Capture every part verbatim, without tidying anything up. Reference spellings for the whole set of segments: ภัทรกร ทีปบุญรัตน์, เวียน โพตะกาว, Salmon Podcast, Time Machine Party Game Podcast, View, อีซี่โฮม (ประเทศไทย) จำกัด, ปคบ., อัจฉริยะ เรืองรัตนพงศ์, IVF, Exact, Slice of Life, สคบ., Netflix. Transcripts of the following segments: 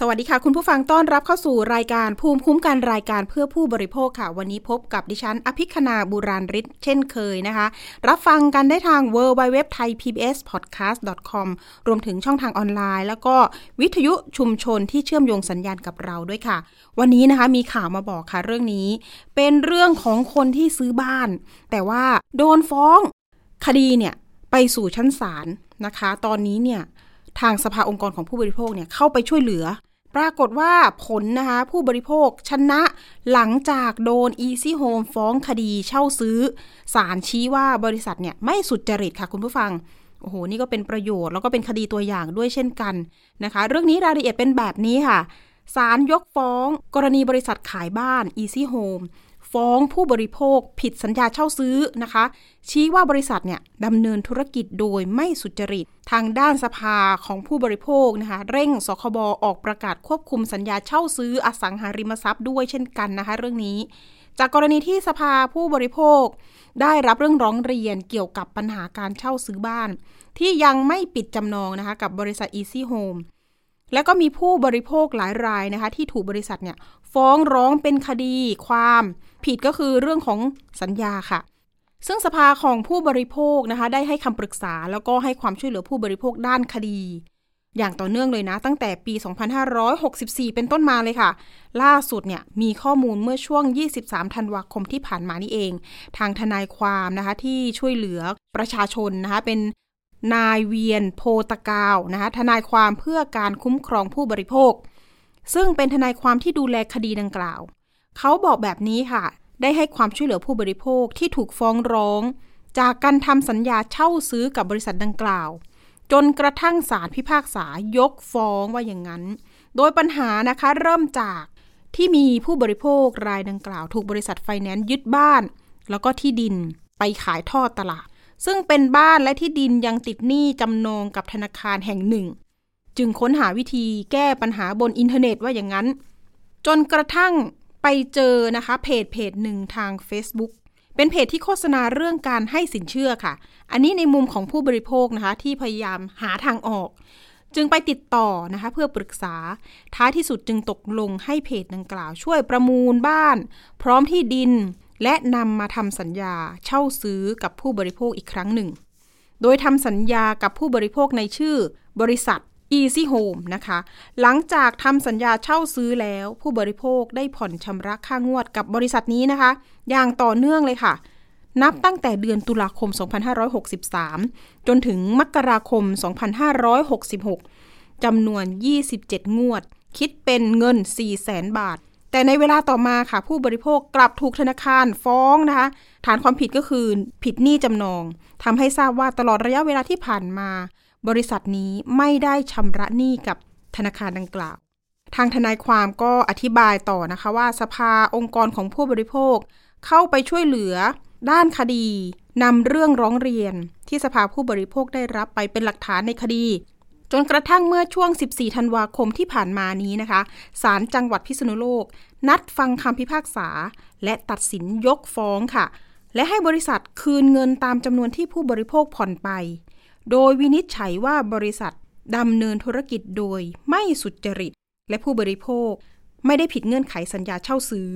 สวัสดีค่ะคุณผู้ฟังต้อนรับเข้าสู่รายการภูมิคุ้มกันรายการเพื่อผู้บริโภคค่ะวันนี้พบกับดิฉันอภิคณาบุราริศเช่นเคยนะคะรับฟังกันได้ทาง ดับเบิลยู ดับเบิลยู ดับเบิลยู ดอท ไทย พี บี เอส พอดแคสต์ ดอท คอม รวมถึงช่องทางออนไลน์แล้วก็วิทยุชุมชนที่เชื่อมโยงสัญญาณกับเราด้วยค่ะวันนี้นะคะมีข่าวมาบอกค่ะเรื่องนี้เป็นเรื่องของคนที่ซื้อบ้านแต่ว่าโดนฟ้องคดีเนี่ยไปสู่ชั้นศาลนะคะตอนนี้เนี่ยทางสภาองค์กรของผู้บริโภคเนี่ยเข้าไปช่วยเหลือปรากฏว่าผลนะคะผู้บริโภคชนะหลังจากโดน อีซี่ โฮม ฟ้องคดีเช่าซื้อศาลชี้ว่าบริษัทเนี่ยไม่สุจริตค่ะคุณผู้ฟังโอ้โหนี่ก็เป็นประโยชน์แล้วก็เป็นคดีตัวอย่างด้วยเช่นกันนะคะเรื่องนี้รายละเอียดเป็นแบบนี้ค่ะศาลยกฟ้องกรณีบริษัทขายบ้าน อีซี่ โฮม ฟ้องผู้บริโภคผิดสัญญาเช่าซื้อนะคะชี้ว่าบริษัทเนี่ยดำเนินธุรกิจโดยไม่สุจริตทางด้านสภาของผู้บริโภคนะคะเร่งสคบ ออกประกาศควบคุมสัญญาเช่าซื้ออสังหาริมทรัพย์ด้วยเช่นกันนะคะเรื่องนี้จากกรณีที่สภาผู้บริโภคได้รับเรื่องร้องเรียนเกี่ยวกับปัญหาการเช่าซื้อบ้านที่ยังไม่ปิดจำนองนะคะกับบริษัท อีซี่ โฮม และก็มีผู้บริโภคหลายรายนะคะที่ถูกบริษัทเนี่ยฟ้องร้องเป็นคดีความผิดก็คือเรื่องของสัญญาค่ะซึ่งสภาของผู้บริโภคนะคะได้ให้คำปรึกษาแล้วก็ให้ความช่วยเหลือผู้บริโภคด้านคดีอย่างต่อเนื่องเลยนะตั้งแต่ปีสองพันห้าร้อยหกสิบสี่เป็นต้นมาเลยค่ะล่าสุดเนี่ยมีข้อมูลเมื่อช่วงยี่สิบสามธันวาคมที่ผ่านมานี่เองทางทนายความนะคะที่ช่วยเหลือประชาชนนะคะเป็นนายเวียนโพตะกาวนะคะทนายความเพื่อการคุ้มครองผู้บริโภคซึ่งเป็นทนายความที่ดูแลคดีดังกล่าวเขาบอกแบบนี้ค่ะได้ให้ความช่วยเหลือผู้บริโภคที่ถูกฟ้องร้องจากการทำสัญญาเช่าซื้อกับบริษัทดังกล่าวจนกระทั่งศาลพิพากษายกฟ้องว่าอย่างนั้นโดยปัญหานะคะเริ่มจากที่มีผู้บริโภครายดังกล่าวถูกบริษัทไฟแนนซ์ยึดบ้านแล้วก็ที่ดินไปขายทอดตลาดซึ่งเป็นบ้านและที่ดินยังติดหนี้จำนองกับธนาคารแห่งหนึ่งจึงค้นหาวิธีแก้ปัญหาบนอินเทอร์เน็ตว่าอย่างนั้นจนกระทั่งไปเจอนะคะเพจเพจหนึ่งทาง Facebook เป็นเพจที่โฆษณาเรื่องการให้สินเชื่อค่ะอันนี้ในมุมของผู้บริโภคนะคะที่พยายามหาทางออกจึงไปติดต่อนะคะเพื่อปรึกษาท้ายที่สุดจึงตกลงให้เพจดังกล่าวช่วยประมูลบ้านพร้อมที่ดินและนำมาทำสัญญาเช่าซื้อกับผู้บริโภคอีกครั้งหนึ่งโดยทำสัญญากับผู้บริโภคในชื่อบริษัทอีซี่ Home นะคะหลังจากทำสัญญาเช่าซื้อแล้วผู้บริโภคได้ผ่อนชำระค่างวดกับบริษัทนี้นะคะอย่างต่อเนื่องเลยค่ะนับตั้งแต่เดือนตุลาคมสองพันห้าร้อยหกสิบสามจนถึงมกราคมสองพันห้าร้อยหกสิบหกจำนวนยี่สิบเจ็ดงวดคิดเป็นเงิน สี่แสน บาทแต่ในเวลาต่อมาค่ะผู้บริโภคกลับถูกธนาคารฟ้องนะคะฐานความผิดก็คือผิดหนี้จำนองทำให้ทราบว่าตลอดระยะเวลาที่ผ่านมาบริษัทนี้ไม่ได้ชำระหนี้กับธนาคารดังกล่าวทางทนายความก็อธิบายต่อนะคะว่าสภาองค์กรของผู้บริโภคเข้าไปช่วยเหลือด้านคดีนำเรื่องร้องเรียนที่สภาผู้บริโภคได้รับไปเป็นหลักฐานในคดีจนกระทั่งเมื่อช่วงสิบสี่ธันวาคมที่ผ่านมานี้นะคะศาลจังหวัดพิษณุโลกนัดฟังคำพิพากษาและตัดสินยกฟ้องค่ะและให้บริษัทคืนเงินตามจำนวนที่ผู้บริโภคผ่อนไปโดยวินิจฉัยว่าบริษัทดำเนินธุรกิจโดยไม่สุจริตและผู้บริโภคไม่ได้ผิดเงื่อนไขสัญญาเช่าซื้อ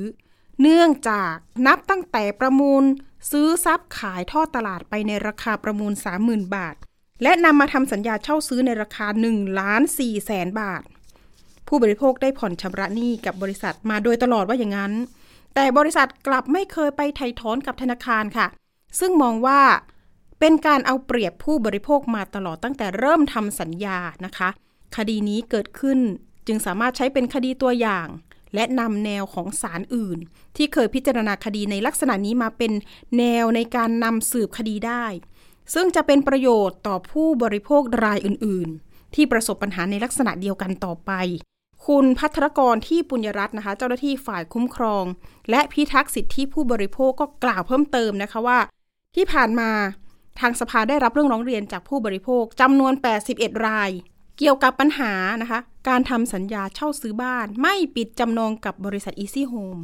เนื่องจากนับตั้งแต่ประมูลซื้อทรัพย์ขายทอดตลาดไปในราคาประมูล สามหมื่น บาทและนำมาทำสัญญาเช่าซื้อในราคา หนึ่งล้านสี่แสน บาทผู้บริโภคได้ผ่อนชำระหนี้กับบริษัทมาโดยตลอดว่าอย่างนั้นแต่บริษัทกลับไม่เคยไปไถ่ถอนกับธนาคารค่ะซึ่งมองว่าเป็นการเอาเปรียบผู้บริโภคมาตลอดตั้งแต่เริ่มทำสัญญานะคะคดีนี้เกิดขึ้นจึงสามารถใช้เป็นคดีตัวอย่างและนำแนวของศาลอื่นที่เคยพิจารณาคดีในลักษณะนี้มาเป็นแนวในการนำสืบคดีได้ซึ่งจะเป็นประโยชน์ต่อผู้บริโภครายอื่นๆที่ประสบปัญหาในลักษณะเดียวกันต่อไปคุณภัทรกรที่ปุญญรัตน์นะคะเจ้าหน้าที่ฝ่ายคุ้มครองและพิทักษ์สิทธิผู้บริโภคก็กล่าวเพิ่มเติมนะคะว่าที่ผ่านมาทางสภาได้รับเรื่องร้องเรียนจากผู้บริโภคจำนวนแปดสิบเอ็ดราย เกี่ยวกับปัญหานะคะการทำสัญญาเช่าซื้อบ้านไม่ปิดจำนองกับบริษัท Easy Home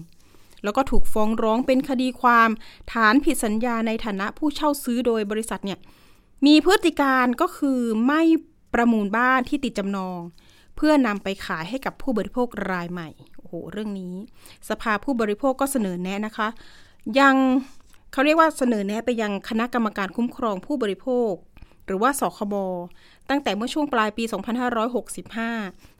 แล้วก็ถูกฟ้องร้องเป็นคดีความฐานผิดสัญญาในฐานะผู้เช่าซื้อโดยบริษัทเนี่ยมีพฤติการก็คือไม่ประมูลบ้านที่ติดจำนองเพื่อนำไปขายให้กับผู้บริโภครายใหม่โอ้โหเรื่องนี้สภาผู้บริโภคก็เสนอแนะนะคะยังเขาเรียกว่าเสนอแนะไปยังคณะกรรมการคุ้มครองผู้บริโภคหรือว่าสคบตั้งแต่เมื่อช่วงปลายปีสองพันห้าร้อยหกสิบห้า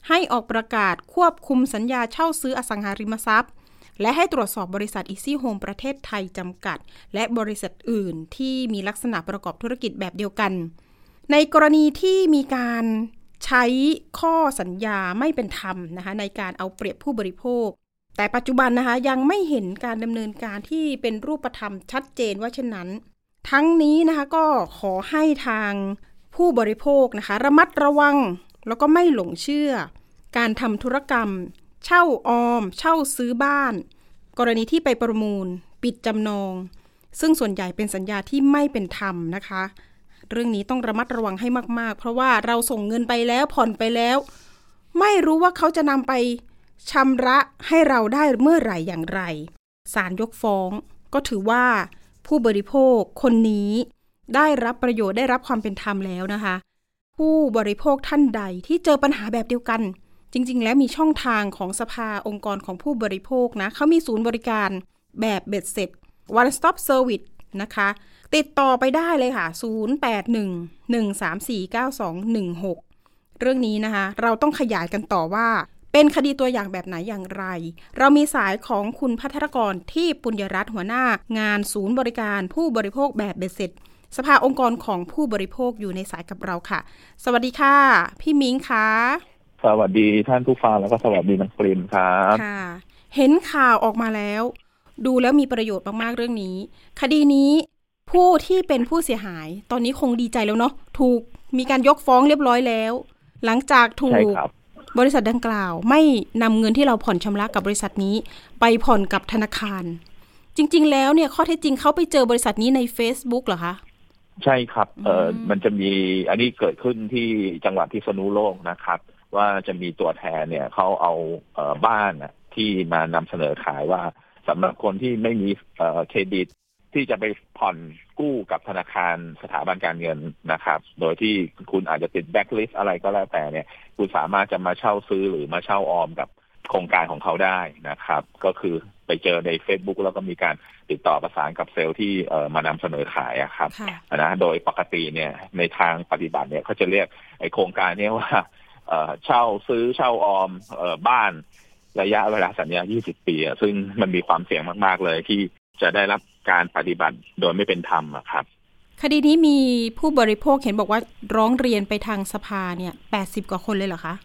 ให้ออกประกาศควบคุมสัญญาเช่าซื้ออสังหาริมทรัพย์และให้ตรวจสอบบริษัท Easy Home ประเทศไทยจำกัดและบริษัทอื่นที่มีลักษณะประกอบธุรกิจแบบเดียวกันในกรณีที่มีการใช้ข้อสัญญาไม่เป็นธรรมนะคะในการเอาเปรียบผู้บริโภคแต่ปัจจุบันนะคะยังไม่เห็นการดำเนินการที่เป็นรูปธรรมชัดเจนว่าเช่นนั้นทั้งนี้นะคะก็ขอให้ทางผู้บริโภคนะคะระมัดระวังแล้วก็ไม่หลงเชื่อการทำธุรกรรมเช่าออมเช่าซื้อบ้านกรณีที่ไปประมูลปิดจำนองซึ่งส่วนใหญ่เป็นสัญญาที่ไม่เป็นธรรมนะคะเรื่องนี้ต้องระมัดระวังให้มากๆเพราะว่าเราส่งเงินไปแล้วผ่อนไปแล้วไม่รู้ว่าเขาจะนำไปชำระให้เราได้เมื่อไหร่อย่างไรศาลยกฟ้องก็ถือว่าผู้บริโภคคนนี้ได้รับประโยชน์ได้รับความเป็นธรรมแล้วนะคะผู้บริโภคท่านใดที่เจอปัญหาแบบเดียวกันจริงๆแล้วมีช่องทางของสภาองค์กรของผู้บริโภคนะเขามีศูนย์บริการแบบเบ็ดเสร็จ One Stop Service นะคะติดต่อไปได้เลยค่ะศูนย์ แปด หนึ่ง หนึ่ง สาม สี่ เก้า สอง หนึ่ง หกเรื่องนี้นะคะเราต้องขยายกันต่อว่าเป็นคดีตัวอย่างแบบไหนอย่างไรเรามีสายของคุณภัทรกรที่ปุญญรัตน์หัวหน้างานศูนย์บริการผู้บริโภคแบบเบ็ดเสร็จสภาองค์กรของผู้บริโภคอยู่ในสายกับเราค่ะสวัสดีค่ะพี่มิ้งค่ะสวัสดีท่านผู้ฟังแล้วก็สวัสดีน้องปริมครับค่ะเห็นข่าวออกมาแล้วดูแล้วมีประโยชน์มากๆเรื่องนี้คดีนี้ผู้ที่เป็นผู้เสียหายตอนนี้คงดีใจแล้วเนาะถูกมีการยกฟ้องเรียบร้อยแล้วหลังจากถูกบริษัทดังกล่าวไม่นำเงินที่เราผ่อนชำระกับบริษัทนี้ไปผ่อนกับธนาคารจริงๆแล้วเนี่ยข้อเท็จจริงเขาไปเจอบริษัทนี้ใน Facebook เหรอคะใช่ครับเอ่อมันจะมีอันนี้เกิดขึ้นที่จังหวัดพิษณุโลกนะครับว่าจะมีตัวแทนเนี่ยเขาเอาเอ่อบ้านที่มานำเสนอขายว่าสำหรับคนที่ไม่มีเอ่อเครดิตที่จะไปผ่อนกู้กับธนาคารสถาบันการเงินนะครับโดยที่คุณอาจจะติดแบ็คลิสต์อะไรก็แล้วแต่เนี่ยคุณสามารถจะมาเช่าซื้อหรือมาเช่าออมกับโครงการของเขาได้นะครับก็คือไปเจอใน Facebook แล้วก็มีการติดต่อประสานกับเซลล์ที่เอ่อมานำเสนอขายอ่ะครับนะโดยปกติเนี่ยในทางปฏิบัติเนี่ยเขาจะเรียกไอ้โครงการเนี่ยว่าเอ่อเช่าซื้อเช่าออมเอ่อบ้านระยะเวลาสัญญายี่สิบปีซึ่งมันมีความเสี่ยงมากๆเลยที่จะได้รับการปฏิบัติโดยไม่เป็นธรรมครับคดีนี้มีผู้บริโภคเห็นบอกว่าร้องเรียนไปทางสภาเนี่ยแปดสิบกว่าคนเลยเหรอคะ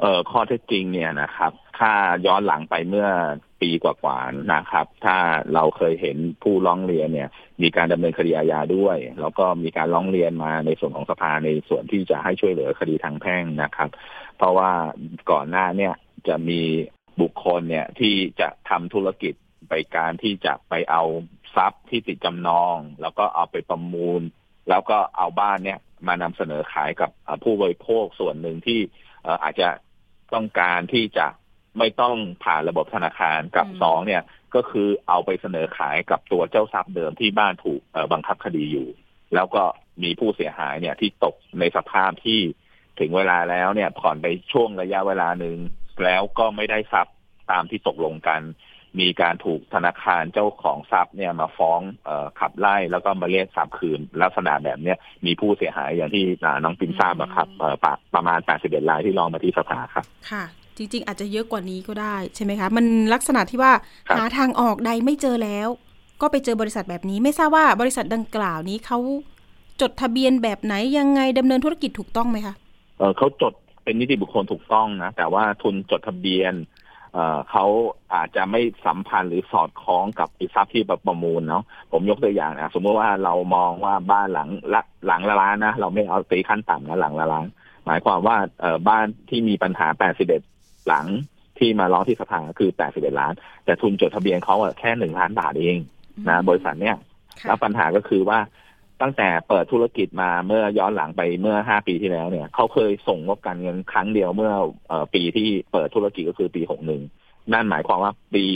เอ่อข้อเท็จจริงเนี่ยนะครับถ้าย้อนหลังไปเมื่อปีกว่าๆนะครับถ้าเราเคยเห็นผู้ร้องเรียนเนี่ยมีการดำเนินคดีอาญาด้วยแล้วก็มีการร้องเรียนมาในส่วนของสภาในส่วนที่จะให้ช่วยเหลือคดีทางแพ่งนะครับเพราะว่าก่อนหน้าเนี่ยจะมีบุคคลเนี่ยที่จะทำธุรกิจไปการที่จะไปเอาทรัพย์ที่ติดจำนองแล้วก็เอาไปประมูลแล้วก็เอาบ้านเนี่ยมานำเสนอขายกับผู้บริโภคส่วนหนึ่งที่อาจจะต้องการที่จะไม่ต้องผ่านระบบธนาคารกับสองเนี่ยก็คือเอาไปเสนอขายกับตัวเจ้าทรัพย์เดิมที่บ้านถูกบังคับคดีอยู่แล้วก็มีผู้เสียหายเนี่ยที่ตกในสภาพที่ถึงเวลาแล้วเนี่ยผ่อนไปช่วงระยะเวลาหนึ่งแล้วก็ไม่ได้ทรัพย์ตามที่ตกลงกันมีการถูกธนาคารเจ้าของทรัพย์เนี่ยมาฟ้องเอ่อขับไล่แล้วก็มาเรียกทรัพย์คืนลักษณะแบบเนี้ยมีผู้เสียหายอย่างที่น้องปิ่นทราบนะครับเอ่อประมาณแปดสิบเอ็ดรายที่ร้องมาที่สภาครับค่ะจริงๆอาจจะเยอะกว่านี้ก็ได้ใช่มั้ยคะมันลักษณะที่ว่าหาทางออกใดไม่เจอแล้วก็ไปเจอบริษัทแบบนี้ไม่ทราบว่าบริษัทดังกล่าวนี้เค้าจดทะเบียนแบบไหนยังไงดำเนินธุรกิจถูกต้องมั้ยคะเอ่อเค้าจดเป็นนิติบุคคลถูกต้องนะแต่ว่าทุนจดทะเบียนเอ่อเขาอาจจะไม่สัมพันธ์หรือสอดคล้องกับทรัพย์ที่ประมูลเนาะผมยกตัวอย่างนะสมมติว่าเรามองว่าบ้านหลังละหลังละล้านนะเราไม่เอาตีขั้นต่ำนะหลังละล้านหมายความว่าเอ่อบ้านที่มีปัญหาแปดสิบเอ็ดหลังที่มาร้องที่สภาคือแปดสิบเอ็ดล้านแต่ทุนจดทะเบียนเขาแค่หนึ่งล้านบาทเองนะบริษัทเนี่ยแล้วปัญหาก็คือว่า ตั้งแต่เปิดธุรกิจมาเมื่อย้อนหลังไปเมื่อห้าปีที่แล้วเนี่ยเขาเคยส่งงบการเงินครั้งเดียวเมื่อปีที่เปิดธุรกิจก็คือปีหกสิบเอ็ดนั่นหมายความว่าปี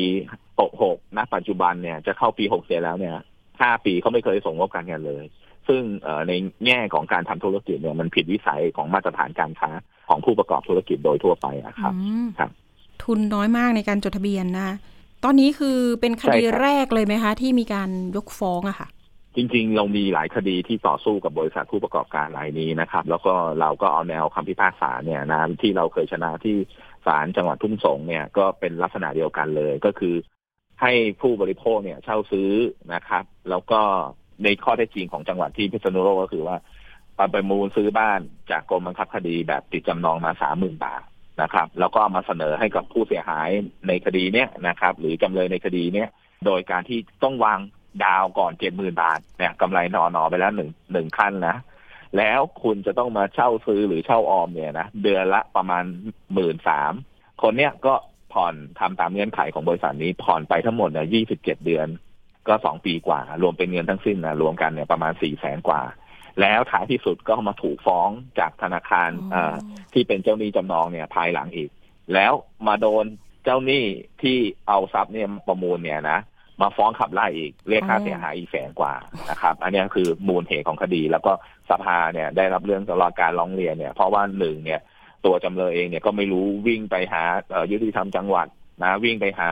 หกสิบหกณปัจจุบันเนี่ยจะเข้าปีหกสิบเสียแล้วเนี่ยห้าปีเขาไม่เคยส่งงบการเงินเลยซึ่งในแง่ของการทำธุรกิจเนี่ยมันผิดวิสัยของมาตรฐานการค้าของผู้ประกอบธุรกิจโดยทั่วไปนะครับครับทุนน้อยมากในการจดทะเบียนนะตอนนี้คือเป็นคดีแรกเลยไหมคะที่มีการยกฟ้องอะค่ะจริงๆเรามีหลายคดีที่ต่อสู้กับบริษัทผู้ประกอบการรายนี้นะครับแล้วก็เราก็เอาแนวคำพิพากษาเนี่ยนะที่เราเคยชนะที่ศาลจังหวัดทุ่งสงเนี่ยก็เป็นลักษณะเดียวกันเลยก็คือให้ผู้บริโภคเนี่ยเช่าซื้อนะครับแล้วก็ในข้อเท็จจริงของจังหวัดที่พิษณุโลกก็คือว่าประมูลซื้อบ้านจากกรมบังคับคดีแบบติดจำนองมา สามหมื่น บาทนะครับแล้วก็เอามาเสนอให้กับผู้เสียหายในคดีเนี้ยนะครับหรือจำเลยในคดีเนี้ยโดยการที่ต้องวางดาวก่อน เจ็ดหมื่น บาทเนี่ยกำไรนอนอไปแล้วหนึ่ง หนึ่งขั้นนะแล้วคุณจะต้องมาเช่าซื้อหรือเช่าออมเนี่ยนะเดือนละประมาณ หนึ่งหมื่นสามพัน คนเนี้ยก็ผ่อนทำตามเงื่อนไขของบริษัทนี้ผ่อนไปทั้งหมดเนี่ยยี่สิบเจ็ดเดือนก็สองปีกว่ารวมเป็นเงินทั้งสิ้นนะรวมกันเนี่ยประมาณ สี่แสน กว่าแล้วท้ายที่สุดก็มาถูกฟ้องจากธนาคารที่เป็นเจ้าหนี้จำนองเนี่ยภายหลังอีกแล้วมาโดนเจ้าหนี้ที่เอาทรัพย์เนี่ยประมูลเนี่ยนะมาฟ้องขับไล่อีกเรียกค่าเสียหายอีกแสนกว่านะครับอันนี้คือมูลเหตุของคดีแล้วก็สภาเนี่ยได้รับเรื่องตลอดการร้องเรียนเนี่ยเพราะว่าหนึ่งเนี่ยตัวจำเลยเองเนี่ยก็ไม่รู้วิ่งไปหายุติธรรมจังหวัดนะวิ่งไปหา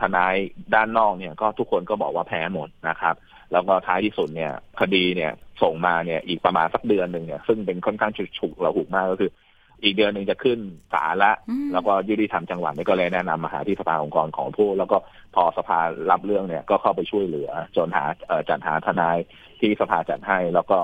ทนายด้านนอกเนี่ยก็ทุกคนก็บอกว่าแพ้หมดนะครับแล้วก็ท้ายที่สุดเนี่ยคดีเนี่ยส่งมาเนี่ยอีกประมาณสักเดือนนึงเนี่ยซึ่งเป็นค่อนข้างฉุกๆระหุกมากก็คืออีกเดือนนึงจะขึ้นศาลละแล้วก็ยุติธรรมจังหวัดนี่ก็เลยแนะนำมาหาที่สภาองค์กรของผู้แล้วก็พอสภารับเรื่องเนี่ยก็เข้าไปช่วยเหลือจนหาจัดหาทนายที่สภาจัดให้แล้วก็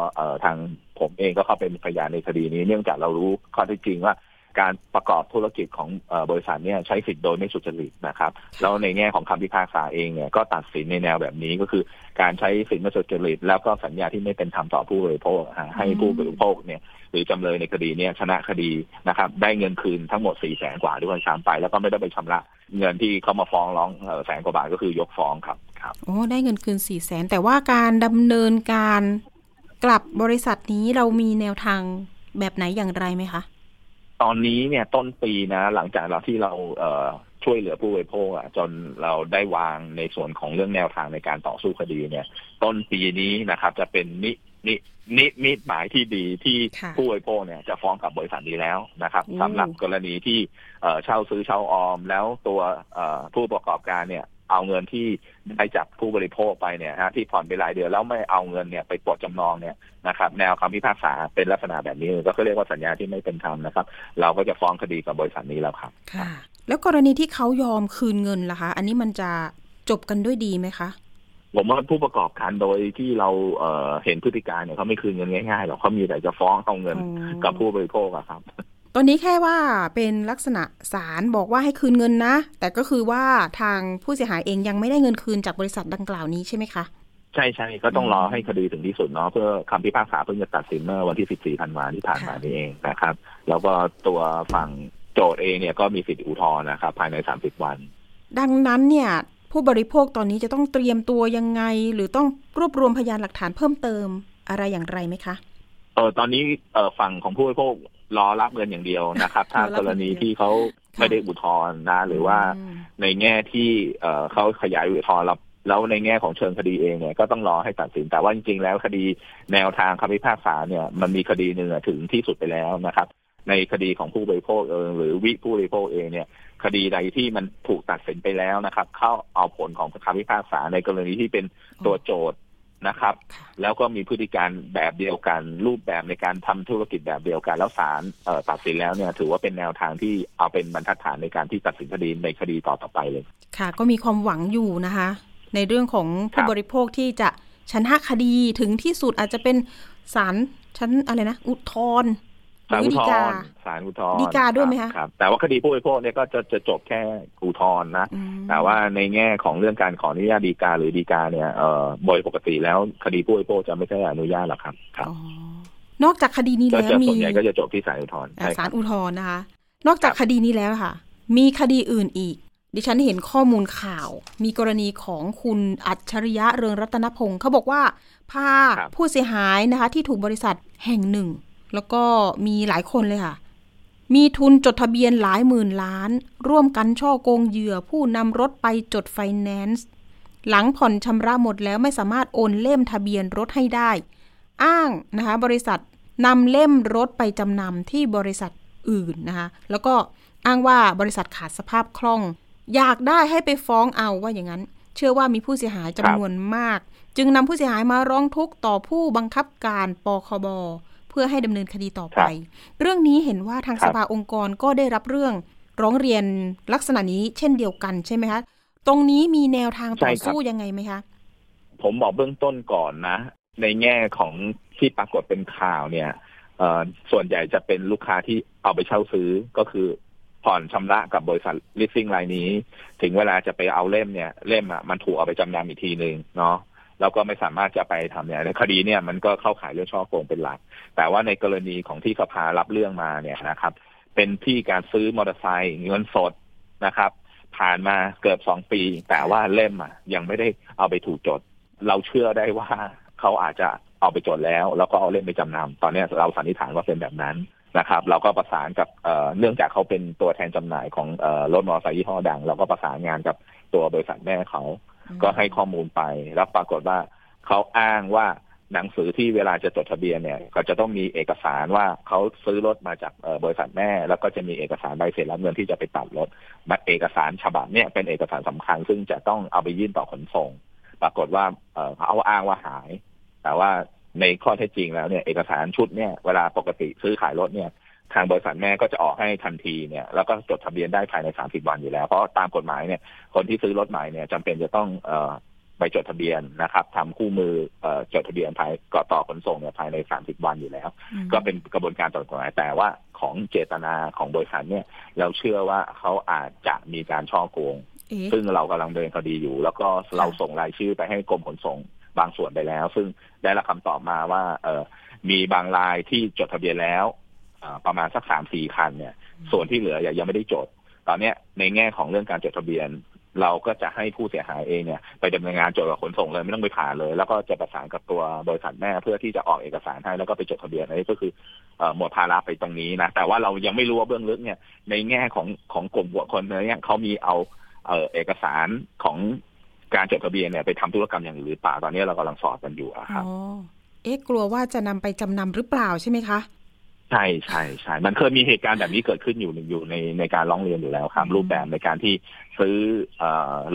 ทางผมเองก็เข้าเป็นพยานในคดีนี้เนื่องจากเรารู้ข้อเท็จจริงว่าการประกอบธุรกิจของบริษัทเนี่ยใช้สิทธิ์โดยไม่สุจริตนะครับแล้วในแง่ของคำพิพากษาเองเนี่ยก็ตัดสินในแนวแบบนี้ก็คือการใช้สิทธิ์ไม่สุจริตแล้วก็สัญญาที่ไม่เป็นธรรมต่อผู้บริโภคให้ผู้บริโภคเนี่ยหรือจำเลยในคดีเนี่ยชนะคดีนะครับได้เงินคืนทั้งหมด สี่แสน กว่าด้วยซ้ำไปแล้วก็ไม่ได้ไปชำระเงินที่เขามาฟ้องร้องแสนกว่าบาทก็คือยกฟ้องครับครับโอ้ได้เงินคืน สี่แสน แต่ว่าการดำเนินการกลับบริษัทนี้เรามีแนวทางแบบไหนอย่างไรไหมคะตอนนี้เนี่ยต้นปีนะหลังจากเราที่เราเอ่อช่วยเหลือผู้บริโภคอ่ะจนเราได้วางในส่วนของเรื่องแนวทางในการต่อสู้คดีเนี่ยต้นปีนี้นะครับจะเป็นนินินิมิตหมายที่ดีที่ผู้บริโภคเนี่ยจะฟ้องกับบริษัทนี้แล้วนะครับสำหรับกรณีที่เอ่อเช่าซื้อเช่าออมแล้วตัวเอ่อผู้ประกอบการเนี่ยเอาเงินที่ได้จากผู้บริโภคไปเนี่ยฮะที่ผ่อนไปหลายเดือนแล้วไม่เอาเงินเนี่ยไปปลดจำนองเนี่ยนะครับแนวคำพิพากษาเป็นลักษณะแบบนี้ก็เขาเรียกว่าสัญญาที่ไม่เป็นธรรมนะครับเราก็จะฟ้องคดีกับบริษัทนี้แล้วครับค่ะแล้วกรณีที่เขายอมคืนเงินล่ะคะอันนี้มันจะจบกันด้วยดีไหมคะผมว่าผู้ประกอบการโดยที่เรา เ, เห็นพฤติการเนี่ยเขาไม่คืนเงินง่ายๆหรอกเขามีแต่จะฟ้องเอาเงินกับผู้บริโภคอะครับตอนนี้แค่ว่าเป็นลักษณะศาลบอกว่าให้คืนเงินนะแต่ก็คือว่าทางผู้เสียหายเองยังไม่ได้เงินคืนจากบริษัทดังกล่าวนี้ใช่ไหมคะใช่ใช่ก็ต้องรอให้คดีถึงที่สุดเนาะเพื่อคำพิพากษาเพิ่งจะตัดสินเมื่อวันที่สิบสี่ธันวาคมที่ผ่านมานี่เองนะครับแล้วก็ตัวฝั่งโจทย์เองเนี่ยก็มีสิทธิอุทธรณ์นะครับภายในสามสิบวันดังนั้นเนี่ยผู้บริโภคตอนนี้จะต้องเตรียมตัวยังไงหรือต้องรวบรวมพยานหลักฐานเพิ่มเติมอะไรอย่างไรไหมคะเออตอนนี้เออฝั่งของผู้บริโภครอรับเงินอย่างเดียวนะครับถ้ากรณีที่เขาไม่ได้อุทธรณ์นะหรือว่าในแง่ที่เขาขยายอุทธรณ์แล้วในแง่ของเชิงคดีเองเนี่ยก็ต้องรอให้ตัดสินแต่ว่าจริงๆแล้วคดีแนวทางคำพิพากษาเนี่ยมันมีคดีหนึ่งถึงที่สุดไปแล้วนะครับในคดีของผู้บริโภคเองหรือวิผู้บริโภคเองเนี่ยคดีใดที่มันถูกตัดสินไปแล้วนะครับเข้าเอาผลของคำพิพากษาในกรณีที่เป็นตัวโจทย์นะครับแล้วก็มีพฤติการแบบเดียวกันรูปแบบในการทำธุรกิจแบบเดียวกันแล้วศาลตัดสินแล้วเนี่ยถือว่าเป็นแนวทางที่เอาเป็นบรรทัดฐานในการที่ตัดสินคดีในคดีต่อต่อไปเลยค่ะก็มีความหวังอยู่นะคะในเรื่องของผู้บริโภคที่จะชนะคดีถึงที่สุดอาจจะเป็นศาลชั้นอะไรนะอุทธรณ์ศาลอุทธรณ์ศาลอุทธรณ์ฎีกาด้วยไหมคะครับแต่ว่าคดีผู้บริโภคเนี่ยก็จะจะจบแค่อุทธรณ์นะแต่ว่าในแง่ของเรื่องการขออนุญาตฎีกาหรือฎีกาเนี่ยเอ่อโดยปกติแล้วคดีผู้บริโภคจะไม่ได้อนุญาตหรอกครับครับอ๋อนอกจากคดีนี้แล้วมีส่วนใหญ่ก็จะจบที่ศาลอุทธรณ์ศาลอุทธรณ์นะคะนอกจากคดีนี้แล้วค่ะมีคดีอื่นอีกดิฉันเห็นข้อมูลข่าวมีกรณีของคุณอัจฉริยะเรืองรัตนพงศ์เขาบอกว่า พาผู้เสียหายนะคะที่ถูกบริษัทแห่งหนึ่งแล้วก็มีหลายคนเลยค่ะมีทุนจดทะเบียนหลายหมื่นล้านร่วมกันฉ้อโกงเหยื่อผู้นำรถไปจดไฟแนนซ์หลังผ่อนชำระหมดแล้วไม่สามารถโอนเล่มทะเบียนรถให้ได้อ้างนะคะบริษัทนำเล่มรถไปจำนำที่บริษัทอื่นนะคะแล้วก็อ้างว่าบริษัทขาดสภาพคล่องอยากได้ให้ไปฟ้องเอาว่าอย่างนั้นเชื่อว่ามีผู้เสียหายจำนวนมากจึงนำผู้เสียหายมาร้องทุกข์ต่อผู้บังคับการปคบเพื่อให้ดำเนินคดีต่อไปเรื่องนี้เห็นว่าทางสภาองค์กรก็ได้รับเรื่องร้องเรียนลักษณะนี้เช่นเดียวกันใช่ไหมคะตรงนี้มีแนวทางต่อสู้ยังไงไหมคะผมบอกเบื้องต้นก่อนนะในแง่ของที่ปรากฏเป็นข่าวเนี่ยส่วนใหญ่จะเป็นลูกค้าที่เอาไปเช่าซื้อก็คือผ่อนชำระกับบริษัทลิสซิ่งรายนี้ถึงเวลาจะไปเอาเล่มเนี่ยเล่มอ่ะมันถูกเอาไปจำนำอีกทีนึงเนาะแล้วก็ไม่สามารถจะไปทำเนี่ยในคดีเนี่ยมันก็เข้าข่ายเรื่องฉ้อโกงเป็นหลักแต่ว่าในกรณีของที่สภารับเรื่องมาเนี่ยนะครับเป็นที่การซื้อมอเตอร์ไซค์เงินสดนะครับผ่านมาเกือบสองปีแต่ว่าเล่มอ่ะยังไม่ได้เอาไปถูกจดเราเชื่อได้ว่าเขาอาจจะเอาไปจดแล้วแล้วก็เอาเล่มไปจำนำตอนนี้เราสันนิษฐานว่าเป็นแบบนั้นนะครับเราก็ประสานกับเนื่องจากเขาเป็นตัวแทนจำหน่ายของรถมอเตอร์ไซค์ยี่ห้อดังเราก็ประสานงานกับตัวบริษัทแม่เขาก็ให้ข้อมูลไปแล้วปรากฏว่าเขาอ้างว่าหนังสือที่เวลาจะจดทะเบียนเนี่ยก็จะต้องมีเอกสารว่าเขาซื้อรถมาจากบริษัทแม่แล้วก็จะมีเอกสารใบเสร็จรับเงินที่จะไปตัดรถมาเอกสารฉบับเนี่ยเป็นเอกสารสำคัญซึ่งจะต้องเอาไปยื่นต่อขนส่งปรากฏว่าเขาอ้างว่าหายแต่ว่าในข้อเท็จจริงแล้วเนี่ยเอกสารชุดเนี่ยเวลาปกติซื้อขายรถเนี่ยทางบริษัทแม่ก็จะออกให้ทันทีเนี่ยแล้วก็จดทะเบียนได้ภายในสามสิบวันอยู่แล้วเพราะตามกฎหมายเนี่ยคนที่ซื้อรถใหม่เนี่ยจำเป็นจะต้องเอ่อไปจดทะเบียนนะครับทำคู่มือเอ่อจดทะเบียนภายก่อต่อขนส่งเนี่ยภายในสามสิบวันอยู่แล้วก็เป็นกระบวนการตามกฎหมายแต่ว่าของเจตนาของบริษัทเนี่ยเราเชื่อว่าเขาอาจจะมีการฉ้อโกงซึ่งเรากำลังดำเนินคดีอยู่แล้วก็เราส่งรายชื่อไปให้กรมขนส่งบางส่วนไปแล้วซึ่งได้รับคำตอบมาว่าเอ่อมีบางรายที่จดทะเบียนแล้วประมาณสัก สามถึงสี่คันเนี่ยส่วนที่เหลือยังไม่ได้จดตอนนี้ในแง่ของเรื่องการจดทะเบียนเราก็จะให้ผู้เสียหายเองเนี่ยไปดำเนินงานจดกับขนส่งเลยไม่ต้องไปผ่านเลยแล้วก็จะประสานกับตัวบริษัทแม่เพื่อที่จะออกเอกสารให้แล้วก็ไปจดทะเบียนอันนี้ก็คือหมดภาระไปตรงนี้นะแต่ว่าเรายังไม่รู้ว่าเบื้องลึกเนี่ยในแง่ของของกลุ่มบุคคลเนี่ยเขามีเอาเอกสารของการจดทะเบียนเนี่ยไปทำธุรกรรมอย่างอื่นหรือเปล่าตอนนี้เรากำลังสอบกันอยู่ครับอ๋อเอ๊ะกลัวว่าจะนำไปจำนำหรือเปล่าใช่ไหมคะใช่ใช่ใช่มันเคยมีเหตุการณ์แบบนี้เกิดขึ้นอยู่อยู่ในในการร้องเรียนอยู่แล้วครับรูปแบบในการที่ซื้อ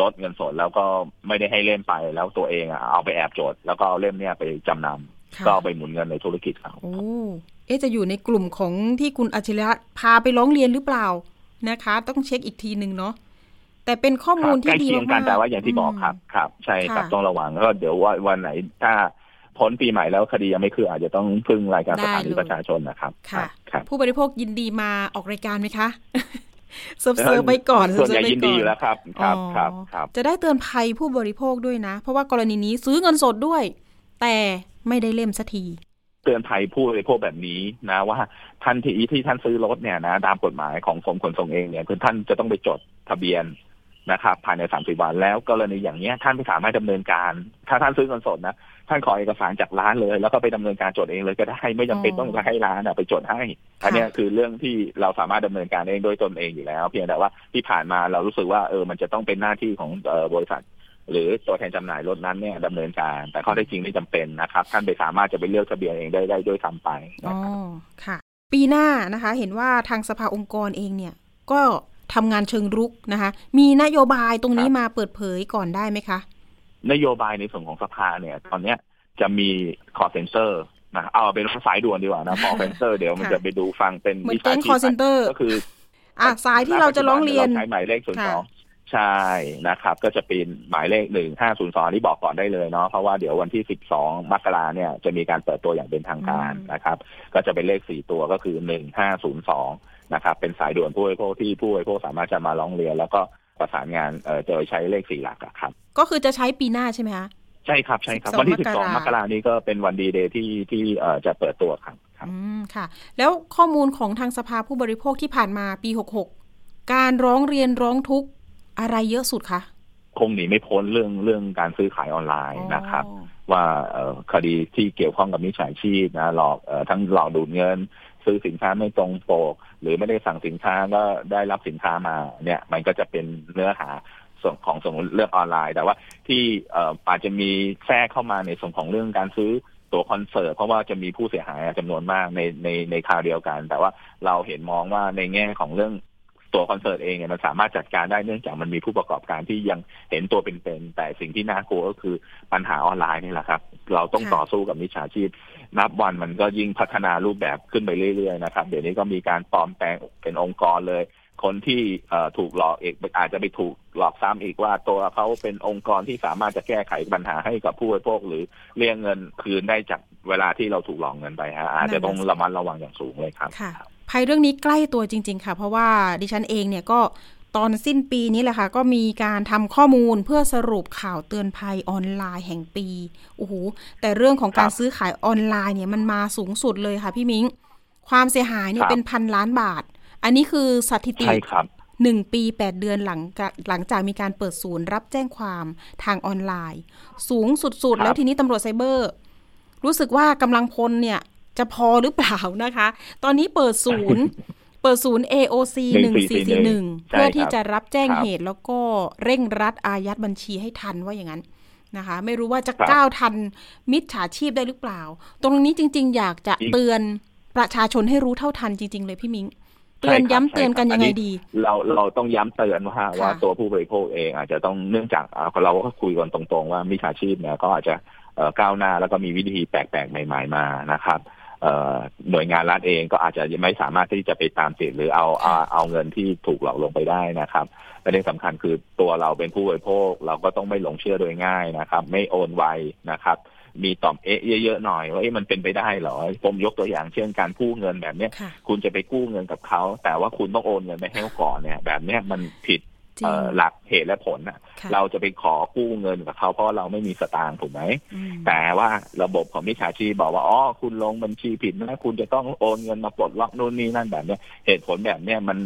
รถเงินสดแล้วก็ไม่ได้ให้เล่มไปแล้วตัวเองเอาไปแอบจดแล้วก็เอาเล่มเนี่ยไปจำนำก็ไปหมุนเงินในธุรกิจเขาโอ้เอ๊ะจะอยู่ในกลุ่มของที่คุณอัจฉริยะพาไปร้องเรียนหรือเปล่านะคะต้องเช็คอีกทีนึงเนาะแต่เป็นข้อมูลที่ดีมากแต่ว่าอย่างที่บอกครับครับใช่ครับต้องระวังก็เดี๋ยววันไหนถ้าพ้นปีใหม่แล้วคดียังไม่คืบอาจจะต้องพึ่งรายการสถานีประชาชนนะครับค่ะผู้บริโภคยินดีมาออกรายการไหมคะเซิร์ฟเซอร์ไปก่อนส่วนใหญ่ยินดีแล้วครับครับครับจะได้เตือนภัยผู้บริโภคด้วยนะเพราะว่ากรณีนี้ซื้อเงินสดด้วยแต่ไม่ได้เล่มสักทีเตือนภัยผู้บริโภคแบบนี้นะว่าท่านที่ที่ท่านซื้อรถเนี่ยนะตามกฎหมายของกรมขนส่งเองเนี่ยคือท่านจะต้องไปจดทะเบียนนะครับภายในสามสิบวันแล้วกรณีอย่างนี้ท่านไม่สามารถดำเนินการถ้าท่านซื้อเงินสดนะท่านขอเอกสารจากร้านเลยแล้วก็ไปดำเนินการจดเองเลยก็ได้ไม่จำเป็นต้องให้ร้านไปจดให้อันนี้คือเรื่องที่เราสามารถดำเนินการเองโดยตนเองอยู่แล้วเพียงแต่ว่าที่ผ่านมาเรารู้สึกว่าเออมันจะต้องเป็นหน้าที่ของบริษัทหรือตัวแทนจำหน่ายรถนั้นเนี่ยดำเนินการแต่ข้อได้จริงไม่จำเป็นนะครับท่านไปสามารถจะไปเลือกทะเบียนเองได้ได้ด้วยซ้ำไปอ๋อค่ะปีหน้านะคะเห็นว่าทางสภาองค์กรเองเนี่ยก็ทำงานเชิงรุกนะคะมีนโยบายตรงนี้มาเปิดเผยก่อนได้ไหมคะนโยบายในส่วนของสภาเนี่ยตอนนี้จะมีคอลเซ็นเตอร์นะเอาเป็นสายด่วนดีกว่านะคอลเซ็นเตอร์เดี๋ยวมันจะไปดูฟังเป็นวิชาชีพก็คืออ่ะสายที่เราจะร้องเรียนใช้หมายเลขศูนย์สองใช่นะครับก็จะเป็นหมายเลขหนึ่งห้าศูนย์สองนี่บอกก่อนได้เลยเนาะเพราะว่าเดี๋ยววันที่สิบสองมกราคมเนี่ยจะมีการเปิดตัวอย่างเป็นทางการนะครับก็จะเป็นเลขสี่ตัวก็คือหนึ่งห้าศูนย์สองนะครับเป็นสายด่วนผู้บริโภคที่ผู้บริโภคสามารถจะมาร้องเรียนแล้วก็ประสานงานเอ่อโดยใช้เลขสี่หลักครับก็คือจะใช้ปีหน้าใช่ไหมคะใช่ครับใช่ครับวันที่สิบสองมกราคมนี้ก็เป็นวันดีเดย์ที่ที่เอ่อจะเปิดตัวครับอืมค่ะแล้วข้อมูลของทางสภาผู้บริโภคที่ผ่านมาปีหกหกการร้องเรียนร้องทุกข์อะไรเยอะสุดคะคงหนีไม่พ้นเรื่องเรื่องการซื้อขายออนไลน์นะครับ ว่าคดีที่เกี่ยวข้องกับมิจฉาชีพนะหลอกทั้งหลอกดูดเงินซื้อสินค้าไม่ตรงปกหรือไม่ได้สั่งสินค้าก็ได้รับสินค้ามาเนี่ยมันก็จะเป็นเนื้อหาส่วนของส่วนเรื่องออนไลน์แต่ว่าที่อาจจะมีแทรกเข้ามาในส่วนของเรื่องการซื้อตัวคอนเสิร์ตเพราะว่าจะมีผู้เสียหายจำนวนมากในในในคราวเดียวกันแต่ว่าเราเห็นมองว่าในแง่ของเรื่องตัวคอนเสิร์ตเองเนี่ยมันสามารถจัดการได้เนื่องจากมันมีผู้ประกอบการที่ยังเห็นตัวเป็นๆแต่สิ่งที่น่ากลัวก็คือปัญหาออนไลน์นี่แหละครับเราต้องต่อสู้กับมิจฉาชีพนับวันมันก็ยิ่งพัฒนารูปแบบขึ้นไปเรื่อยๆนะครับเดี๋ยวนี้ก็มีการปลอมแปลงเป็นองค์กรเลยคนที่ถูกหลอกเองอาจจะไปถูกหลอกซ้ำอีกว่าตัวเขาเป็นองค์กรที่สามารถจะแก้ไขปัญหาให้กับผู้บริโภคหรือเรียกเงินคืนได้จากเวลาที่เราถูกหลอกเงินไปฮะอาจจะต้องระมัดระวังอย่างสูงเลยครับภัยเรื่องนี้ใกล้ตัวจริงๆค่ะเพราะว่าดิฉันเองเนี่ยก็ตอนสิ้นปีนี้แหละค่ะก็มีการทำข้อมูลเพื่อสรุปข่าวเตือนภัยออนไลน์แห่งปีโอ้โหแต่เรื่องของการซื้อขายออนไลน์เนี่ยมันมาสูงสุดเลยค่ะพี่มิ้งความเสียหายเนี่ยเป็นพันล้านบาทอันนี้คือสถิติหนึ่งปีแปดเดือนหลังหลังจากมีการเปิดศูนย์รับแจ้งความทางออนไลน์สูงสุดๆแล้วทีนี้ตำรวจไซเบอร์รู้สึกว่ากำลังพลเนี่ยจะพอหรือเปล่านะคะตอนนี้เปิดศูนย์เปิดศูนย์ เอ โอ ซี หนึ่งสี่สี่หนึ่งเพื่อที่จะรับแจ้งเหตุแล้วก็เร่งรัดอายัดบัญชีให้ทันว่าอย่างนั้นนะคะไม่รู้ว่าจะก้าวทันมิจฉาชีพได้หรือเปล่าตรงนี้จริงๆอยากจะเตือนประชาชนให้รู้เท่าทันจริงๆเลยพี่มิ้งเตือนย้ำเตือนกันยังไงดีเราเราต้องย้ำเตือนว่าว่าตัวผู้บริโภคเองอาจจะต้องเนื่องจากเราก็คุยกันตรงๆว่ามิจฉาชีพเนี่ยก็อาจจะก้าวหน้าแล้วก็มีวิธีแปลกๆใหม่ๆมานะครับหน่วยงานรัฐเองก็อาจจะไม่สามารถที่จะไปตามติดหรือเอาเอาเอาเงินที่ถูกหลอกลวงไปได้นะครับประเด็นสำคัญคือตัวเราเป็นผู้บริโภคเราก็ต้องไม่หลงเชื่อโดยง่ายนะครับไม่โอนไวนะครับมีต่อมเอ๊ะเยอะๆหน่อยว่าเอ๊ะมันเป็นไปได้เหรอผมยกตัวอย่างเช่นการกู้เงินแบบเนี้ยคุณจะไปกู้เงินกับเขาแต่ว่าคุณต้องโอนเงินไปให้เขาก่อนเนี่ยแบบเนี้ยมันผิดหลักเหตุและผลอ่ะเราจะไปขอกู้เงินกับเขาเพราะเราไม่มีสตางค์ถูกไหมแต่ว่าระบบของมิจฉาชีพบอกว่าอ๋อคุณลงบัญชีผิดนะคุณจะต้องโอนเงินมาปลดล็อกนู่นนี่นั่นแบบเนี้ยเหตุผลแบบเนี้ยมัน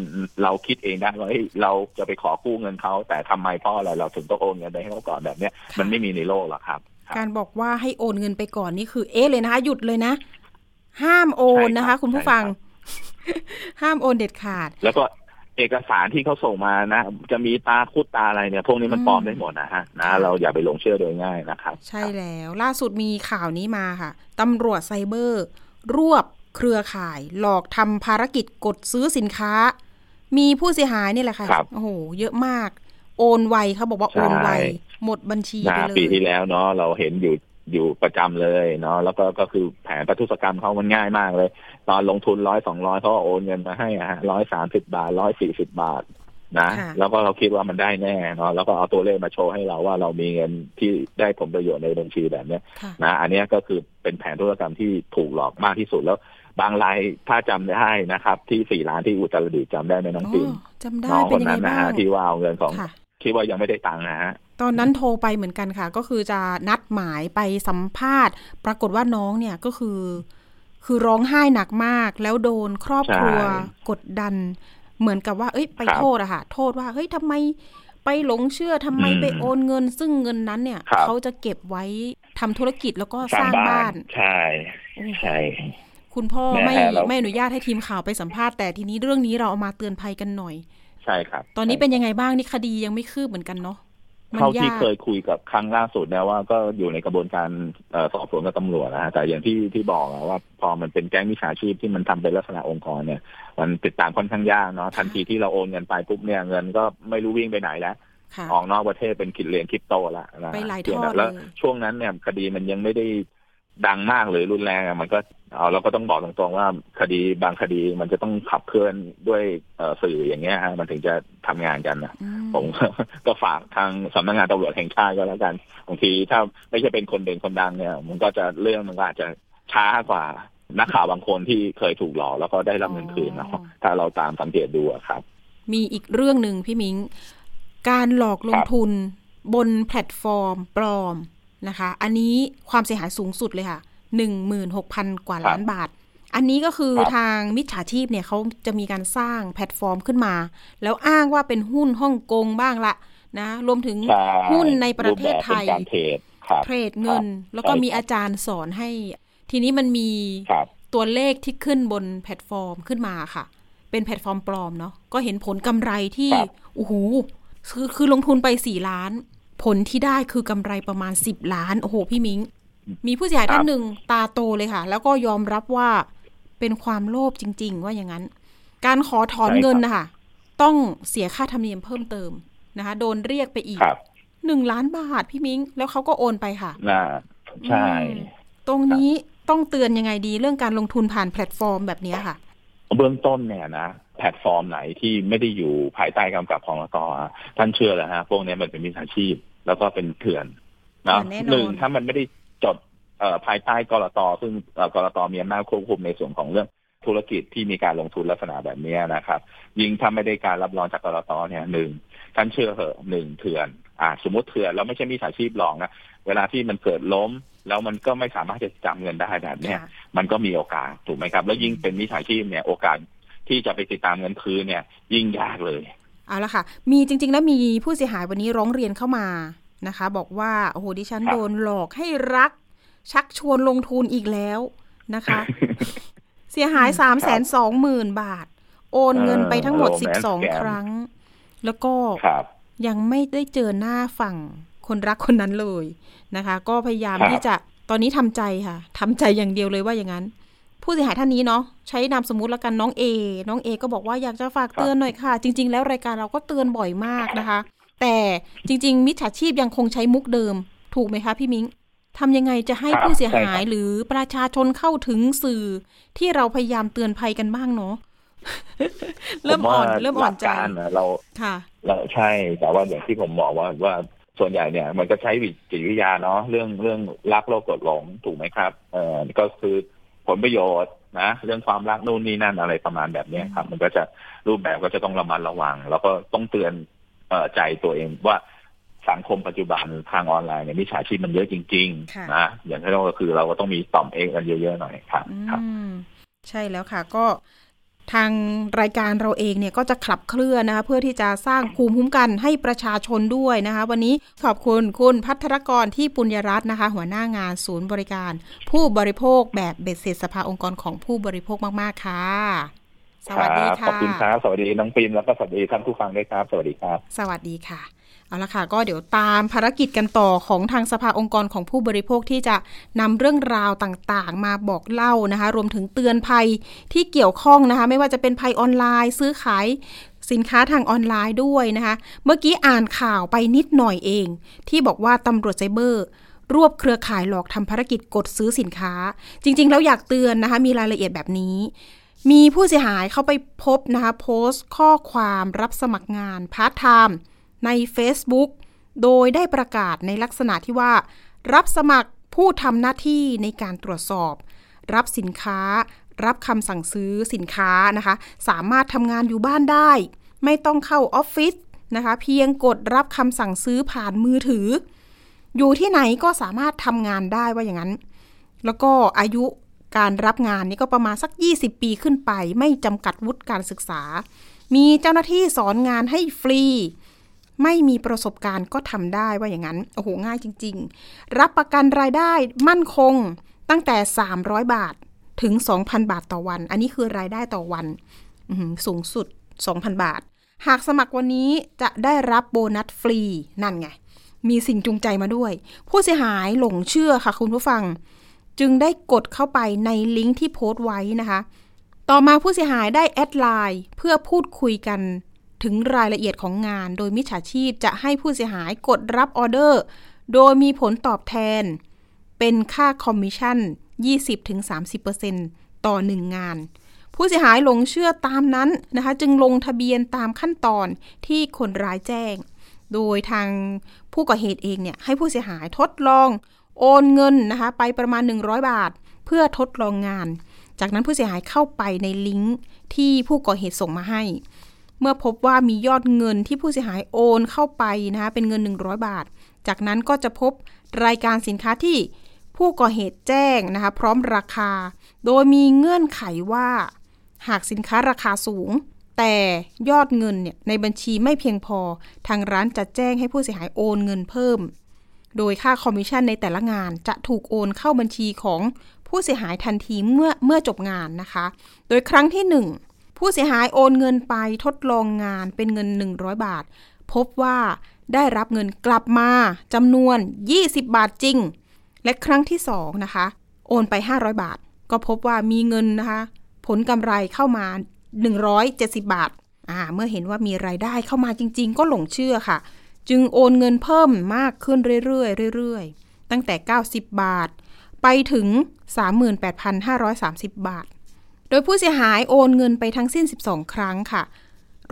เราคิดเองได้ว่าเฮ้ยเราจะไปขอกู้เงินเขาแต่ทำไมเพราะอะไรเราถึงต้องโอนเงินไปให้เขาก่อนแบบเนี้ยมันไม่มีในโลกหรอกครับการบอกว่าให้โอนเงินไปก่อนนี่คือเอ๊ะเลยนะคะหยุดเลยนะห้ามโอนนะคะคุณผู้ฟังห้ามโอนเด็ดขาดแล้วก็เอกสารที่เขาส่งมานะจะมีตาคุดตาอะไรเนี่ยพวกนี้มันปลอมได้หมดนะฮะนะเราอย่าไปหลงเชื่อโดยง่ายนะครับใช่แล้วล่าสุดมีข่าวนี้มาค่ะตำรวจไซเบอร์รวบเครือข่ายหลอกทำภารกิจกดซื้อสินค้ามีผู้เสียหายนี่แหละค่ะโอ้โหเยอะมากโอนไวเขาบอกว่าโอนไวหมดบัญชีไปเลยปีที่แล้วเนาะเราเห็นอยู่อยู่ประจำเลยเนาะแล้วก็ก็คือแผนประทุษกรรมเขามันง่ายมากเลยตอนลงทุนร้อยสองร้อยเขาโอนเงินมาให้ฮะร้อยสามสิบบาทร้อยสี่สิบบาทนะแล้วก็เราคิดว่ามันได้แน่เนาะแล้วก็เอาตัวเลขมาโชว์ให้เราว่าเรามีเงินที่ได้ผลประโยชน์ในบัญชีแบบนี้นะอันนี้ก็คือเป็นแผนธุรกรรมที่ถูกหลอกมากที่สุดแล้วบางรายถ้าจำได้นะครับที่สี่ล้านที่อุตรดิตถ์จำได้ไหมน้องปิ่นน้องคนนั้นนะฮะที่ว่าเอาเงินของคิดว่ายังไม่ได้ตังค์นะฮะตอนนั้นโทรไปเหมือนกันค่ะก็คือจะนัดหมายไปสัมภาษณ์ปรากฏว่าน้องเนี่ยก็คือคือร้องไห้หนักมากแล้วโดนครอบครัวกดดันเหมือนกับว่าเอ้ยไปโทษอะค่ะโทษว่าเฮ้ยทำไมไปหลงเชื่อทำไมไปโอนเงินซึ่งเงินนั้นเนี่ยเขาจะเก็บไว้ทำธุรกิจแล้วก็สร้างบ้านใช่ใช่คุณพ่อไม่ไม่อนุญาตให้ทีมข่าวไปสัมภาษณ์แต่ทีนี้เรื่องนี้เราเอามาเตือนภัยกันหน่อยใช่ครับตอนนี้เป็นยังไงบ้างนี่คดียังไม่คืบเหมือนกันเนาะเท่าที่เคยคุยกับครั้งล่าสุดเนี่ยว่าก็อยู่ในกระบวนการสอบสวนกับตำรวจนะฮะแต่อย่างที่ที่บอกว่าพอมันเป็นแก๊งมิจฉาชีพที่มันทำเป็นลักษณะองค์กรเนี่ยมันติดตามค่อนข้างยากเนาะทันทีที่เราโอนเงินไปปุ๊บเนี่ยเงินก็ไม่รู้วิ่งไปไหนแล้วออกนอกประเทศเป็นกิจเลี้ยงคริปโตแล้วนะแล้วช่วงนั้นเนี่ยคดีมันยังไม่ได้ดังมากหรือรุนแรงมันก็เอาเราก็ต้องบอกตรงๆว่าคดีบางคดีมันจะต้องขับเคลื่อนด้วยสื่ออย่างเงี้ยฮะมันถึงจะทำงานกันนะผมก็ฝากทางสำนักงานตำรวจแห่งชาติก็แล้วกันบางทีถ้าไม่ใช่เป็นคนเด่นคนดังเนี่ยมันก็จะเรื่องมันก็อาจจะช้ากว่านักข่าวบางคนที่เคยถูกหลอกแล้วก็ได้รับเงินคืนเนาะถ้าเราตามสังเกตดูครับมีอีกเรื่องนึงพี่มิ้งการหลอกลงทุนบนแพลตฟอร์มปลอมนะคะอันนี้ความเสียหายสูงสุดเลยค่ะ หนึ่งหมื่นหกพัน กว่าล้านบาทอันนี้ก็คือทางมิจฉาชีพเนี่ยเขาจะมีการสร้างแพลตฟอร์มขึ้นมาแล้วอ้างว่าเป็นหุ้นฮ่องกงบ้างละนะรวมถึงหุ้นในประเทศไทย เทรดเงินแล้วก็มีอาจารย์สอนให้ทีนี้มันมีตัวเลขที่ขึ้นบนแพลตฟอร์มขึ้นมาค่ะเป็นแพลตฟอร์มปลอมเนาะก็เห็นผลกำไรที่โอ้โหคือคือลงทุนไปสี่ล้านผลที่ได้คือกำไรประมาณสิบล้านโอ้โหพี่มิ้งมีผู้เสียหายท่านหนึ่งตาโตเลยค่ะแล้วก็ยอมรับว่าเป็นความโลภจริงๆว่าอย่างนั้นการขอถอนเงินนะคะต้องเสียค่าธรรมเนียมเพิ่มเติมนะคะโดนเรียกไปอีกหนึ่งล้านบาทพี่มิ้งแล้วเขาก็โอนไปค่ะใช่ตรงนี้ต้องเตือนยังไงดีเรื่องการลงทุนผ่านแพลตฟอร์มแบบนี้ค่ะเบื้องต้นเนี่ยนะแพลตฟอร์มไหนที่ไม่ได้อยู่ภายใต้กำกับของตอท่านเชื่อแล้วฮะพวกนี้มันเป็นมิจฉาชีพแล้วก็เป็นเถื่อนนะหนึ่งถ้ามันไม่ได้จดภายใต้ก.ล.ต.ซึ่งก.ล.ต.มีอำนาจควบคุมในส่วนของเรื่องธุรกิจที่มีการลงทุนลักษณะแบบนี้นะครับยิ่งถ้าไม่ได้การรับรองจากก.ล.ต.เนี่ยหนึ่งท่านเชื่อเหอะหนึ่งเถื่อนอ่าสมมติเถื่อนแล้วไม่ใช่มิจฉาชีพหลอกนะเวลาที่มันเกิดล้มแล้วมันก็ไม่สามารถจะจำเงินได้แบบนี้มันก็มีโอกาสถูกไหมครับแล้วยิ่งเป็นมิจฉาชีพเนี่ยโอกาสที่จะไปติดตามเงินคืนเนี่ยยิ่งยากเลยเอาละค่ะมีจริงๆแล้วมีผู้เสียหายวันนี้ร้องเรียนเข้ามานะคะบอกว่าโอ้โหดิฉันโดนหลอกให้รักชักชวนลงทุนอีกแล้วนะคะ เสียหาย สามแสนสองหมื่น บาทโอนเงินไปทั้งหมดสิบสองครั้งแล้วก็ยังไม่ได้เจอหน้าฝั่งคนรักคนนั้นเลยนะคะก็พยายามที่จะตอนนี้ทำใจค่ะทำใจอย่างเดียวเลยว่าอย่างนั้นผู้เสียหายท่านนี้เนาะใช้นามสมมุติแล้วกันน้อง A น้อง A ก็บอกว่าอยากจะฝากเตือนหน่อยค่ะจริงๆแล้วรายการเราก็เตือนบ่อยมากนะคะแต่จริงๆมิจฉาชีพยังคงใช้มุกเดิมถูกไหมคะพี่มิ้งทำยังไงจะให้ผู้เสียหายหรือประชาชนเข้าถึงสื่อที่เราพยายามเตือนภัยกันบ้างเนาะเริ่มอ่อนเริ่มอ่อนใจเราค่ะเราใช่แต่ว่าอย่างที่ผมบอกว่าว่าส่วนใหญ่เนี่ยมันก็ใช้จิตวิทยาเนาะเรื่องเรื่องรักโลภโกรธหลงถูกไหมครับเอ่อก็คือผลประโยชน์นะเรื่องความรักนู่นนี่นั่นอะไรประมาณแบบนี้ครับมันก็จะรูปแบบก็จะต้องระมัดระวังแล้วก็ต้องเตือนเอ่อใจตัวเองว่าสังคมปัจจุบันทางออนไลน์เนี่ยมิจฉาชีพมันเยอะจริงๆนะอย่างที่เราก็คือเราก็ต้องมีต่อมเองกันเยอะๆหน่อยครับครับใช่แล้วค่ะก็ทางรายการเราเองเนี่ยก็จะขับเคลื่อนนะคะเพื่อที่จะสร้างภูมิคุ้มกันให้ประชาชนด้วยนะคะวันนี้ขอบคุณคุณภัทรกรที่ปุญญรัตน์นะคะหัวหน้างานศูนย์บริการผู้บริโภคแบบเบ็ดเสร็จสภาองค์กรของผู้บริโภคมากๆค่ะสวัสดีค่ะขอบคุณครับสวัสดีน้องปิ่นแล้วก็สวัสดีท่านผู้ฟังด้วยครับสวัสดีครับสวัสดีค่ะเอาละค่ะก็เดี๋ยวตามภารกิจกันต่อของทางสภาองค์กรของผู้บริโภคที่จะนำเรื่องราวต่างๆมาบอกเล่านะคะรวมถึงเตือนภัยที่เกี่ยวข้องนะคะไม่ว่าจะเป็นภัยออนไลน์ซื้อขายสินค้าทางออนไลน์ด้วยนะคะเมื่อกี้อ่านข่าวไปนิดหน่อยเองที่บอกว่าตำรวจไซเบอร์รวบเครือข่ายหลอกทำภารกิจกดซื้อสินค้าจริงๆแล้วอยากเตือนนะคะมีรายละเอียดแบบนี้มีผู้เสียหายเข้าไปพบนะคะโพสต์ข้อความรับสมัครงานพาร์ทไทม์ใน Facebook โดยได้ประกาศในลักษณะที่ว่ารับสมัครผู้ทำหน้าที่ในการตรวจสอบรับสินค้ารับคำสั่งซื้อสินค้านะคะสามารถทำงานอยู่บ้านได้ไม่ต้องเข้าออฟฟิศนะคะเพียงกดรับคำสั่งซื้อผ่านมือถืออยู่ที่ไหนก็สามารถทำงานได้ว่าอย่างนั้นแล้วก็อายุการรับงานนี่ก็ประมาณสักยี่สิบปีขึ้นไปไม่จำกัดวุฒิการศึกษามีเจ้าหน้าที่สอนงานให้ฟรีไม่มีประสบการณ์ก็ทำได้ว่าอย่างนั้นโอ้โหง่ายจริงๆรับประกันรายได้มั่นคงตั้งแต่สามร้อยบาทถึง สองพัน บาทต่อวันอันนี้คือรายได้ต่อวันสูงสุด สองพัน บาทหากสมัครวันนี้จะได้รับโบนัสฟรีนั่นไงมีสิ่งจูงใจมาด้วยผู้เสียหายหลงเชื่อค่ะคุณผู้ฟังจึงได้กดเข้าไปในลิงก์ที่โพสต์ไว้นะคะต่อมาผู้เสียหายได้แอดไลน์เพื่อพูดคุยกันถึงรายละเอียดของงานโดยมิจฉาชีพจะให้ผู้เสียหายกดรับออเดอร์โดยมีผลตอบแทนเป็นค่าคอมมิชชั่น ยี่สิบถึงสามสิบเปอร์เซ็นต์ ต่อหนึ่งงานผู้เสียหายหลงเชื่อตามนั้นนะคะจึงลงทะเบียนตามขั้นตอนที่คนร้ายแจ้งโดยทางผู้ก่อเหตุเองเนี่ยให้ผู้เสียหายทดลองโอนเงินนะคะไปประมาณหนึ่งร้อยบาทเพื่อทดลองงานจากนั้นผู้เสียหายเข้าไปในลิงก์ที่ผู้ก่อเหตุส่งมาให้เมื่อพบว่ามียอดเงินที่ผู้เสียหายโอนเข้าไปนะคะเป็นเงินหนึ่งร้อยบาทจากนั้นก็จะพบรายการสินค้าที่ผู้ก่อเหตุแจ้งนะคะพร้อมราคาโดยมีเงื่อนไขว่าหากสินค้าราคาสูงแต่ยอดเงินเนี่ยในบัญชีไม่เพียงพอทางร้านจะแจ้งให้ผู้เสียหายโอนเงินเพิ่ม โดยค่าคอมมิชชั่นในแต่ละงานจะถูกโอนเข้าบัญชีของผู้เสียหายทันทีเมื่อเมื่อจบงานนะคะโดยครั้งที่ หนึ่งผู้เสียหายโอนเงินไปทดลองงานเป็นเงินหนึ่งร้อยบาทพบว่าได้รับเงินกลับมาจำนวนยี่สิบบาทจริงและครั้งที่สองนะคะโอนไปห้าร้อยบาทก็พบว่ามีเงินนะคะผลกำไรเข้ามาหนึ่งร้อยเจ็ดสิบบาทอ่าเมื่อเห็นว่ามีรายได้เข้ามาจริงๆก็หลงเชื่อค่ะจึงโอนเงินเพิ่มมากขึ้นเรื่อยๆเรื่อยๆตั้งแต่เก้าสิบบาทไปถึง สามหมื่นแปดพันห้าร้อยสามสิบ บาทโดยผู้เสียหายโอนเงินไปทั้งสิ้นสิบสองครั้งค่ะ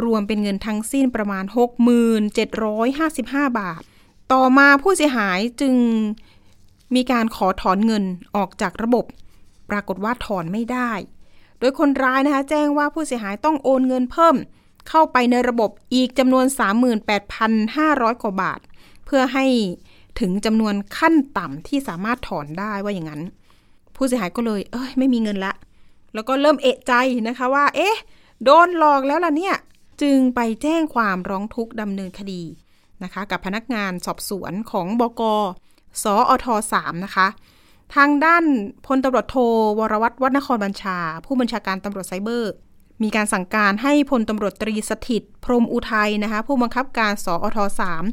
รวมเป็นเงินทั้งสิ้นประมาณ หกหมื่นเจ็ดพันเจ็ดร้อยห้าสิบห้า บาทต่อมาผู้เสียหายจึงมีการขอถอนเงินออกจากระบบปรากฏว่าถอนไม่ได้โดยคนร้ายนะคะแจ้งว่าผู้เสียหายต้องโอนเงินเพิ่มเข้าไปในระบบอีกจำนวน สามหมื่นแปดพันห้าร้อย กว่าบาทเพื่อให้ถึงจำนวนขั้นต่ำที่สามารถถอนได้ว่าอย่างนั้นผู้เสียหายก็เลยเอ้ยไม่มีเงินละแล้วก็เริ่มเอะใจนะคะว่าเอ๊ะโดนหลอกแล้วล่ะเนี่ยจึงไปแจ้งความร้องทุกข์ดำเนินคดีนะคะกับพนักงานสอบสวนของบก.สอท.สาม นะคะทางด้านพลตำรวจโทวรวัฒน์ วัฒนครบัญชาผู้บัญชาการตำรวจไซเบอร์มีการสั่งการให้พลตำรวจตรีสถิตพรหมอุทัยนะคะผู้บังคับการสอทสาม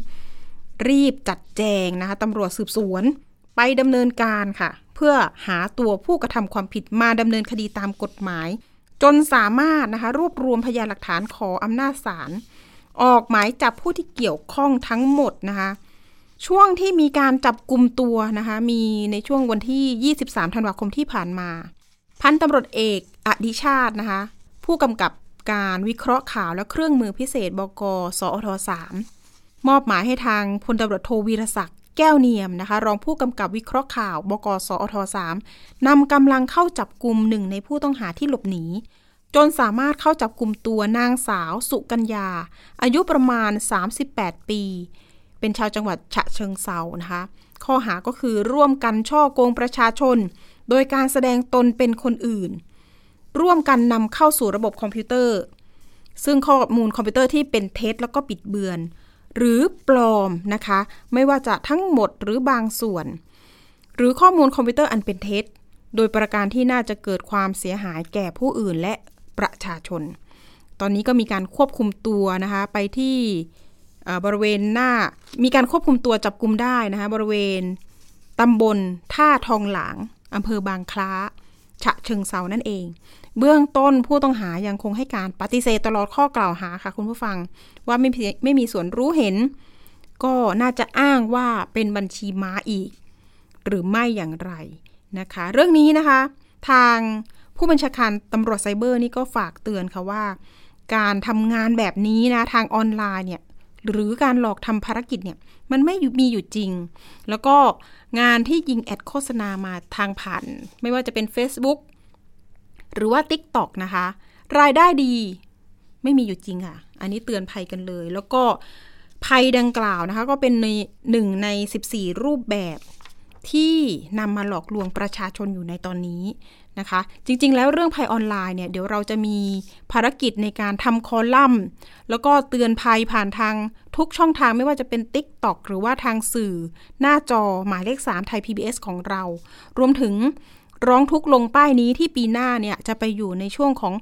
รีบจัดแจงนะคะตำรวจสืบสวนไปดำเนินการค่ะเพื่อหาตัวผู้กระทำความผิดมาดำเนินคดีตามกฎหมายจนสามารถนะคะรวบรวมพยานหลักฐานขออำนาจศาลออกหมายจับผู้ที่เกี่ยวข้องทั้งหมดนะคะช่วงที่มีการจับกุมตัวนะคะมีในช่วงวันที่ยี่สิบสามธันวาคมที่ผ่านมาพันตำรวจเอกอดิชาตินะคะผู้กำกับการวิเคราะห์ข่าวและเครื่องมือพิเศษบก.สอทสามมอบหมายให้ทางพลตำรวจโทวีรศักดิ์แก้วเนียมนะคะรองผู้กำกับวิเคราะห์ข่าวบก.สอทสามนำกำลังเข้าจับกุมหนึ่งในผู้ต้องหาที่หลบหนีจนสามารถเข้าจับกุมตัวนางสาวสุกัญญาอายุประมาณสามสิบแปดปีเป็นชาวจังหวัดฉะเชิงเทรานะคะข้อหาก็คือร่วมกันฉ้อโกงประชาชนโดยการแสดงตนเป็นคนอื่นร่วมกันนำเข้าสู่ระบบคอมพิวเตอร์ซึ่งข้อมูลคอมพิวเตอร์ที่เป็นเท็จแล้วก็บิดเบือนหรือปลอมนะคะไม่ว่าจะทั้งหมดหรือบางส่วนหรือข้อมูลคอมพิวเตอร์อันเป็นเท็จโดยประการที่น่าจะเกิดความเสียหายแก่ผู้อื่นและประชาชนตอนนี้ก็มีการควบคุมตัวนะคะไปที่บริเวณหน้ามีการควบคุมตัวจับกุมได้นะคะบริเวณตำบลท่าทองหลางอำเภอบางคล้าฉะเชิงเทรานั่นเองเบื้องต้นผู้ต้องหายังคงให้การปฏิเสธตลอดข้อกล่าวหาค่ะคุณผู้ฟังว่าไม่ไม่มีส่วนรู้เห็นก็น่าจะอ้างว่าเป็นบัญชีม้าอีกหรือไม่อย่างไรนะคะเรื่องนี้นะคะทางผู้บัญชาการตำรวจไซเบอร์นี่ก็ฝากเตือนค่ะว่าการทำงานแบบนี้นะทางออนไลน์เนี่ยหรือการหลอกทำภารกิจเนี่ยมันไม่มีอยู่จริงแล้วก็งานที่ยิงแอดโฆษณามาทางผ่านไม่ว่าจะเป็น Facebook หรือว่า TikTok นะคะรายได้ดีไม่มีอยู่จริงค่ะอันนี้เตือนภัยกันเลยแล้วก็ภัยดังกล่าวนะคะก็เป็นในหนึ่งในสิบสี่รูปแบบที่นำมาหลอกลวงประชาชนอยู่ในตอนนี้นะคะจริงๆแล้วเรื่องภัยออนไลน์เนี่ยเดี๋ยวเราจะมีภารกิจในการทำคอลัมน์แล้วก็เตือนภัยผ่านทางทุกช่องทางไม่ว่าจะเป็น TikTok หรือว่าทางสื่อหน้าจอหมายเลขสามไทย พี บี เอส ของเรารวมถึงร้องทุกข์ลงป้ายนี้ที่ปีหน้าเนี่ยจะไปอยู่ในช่วงของ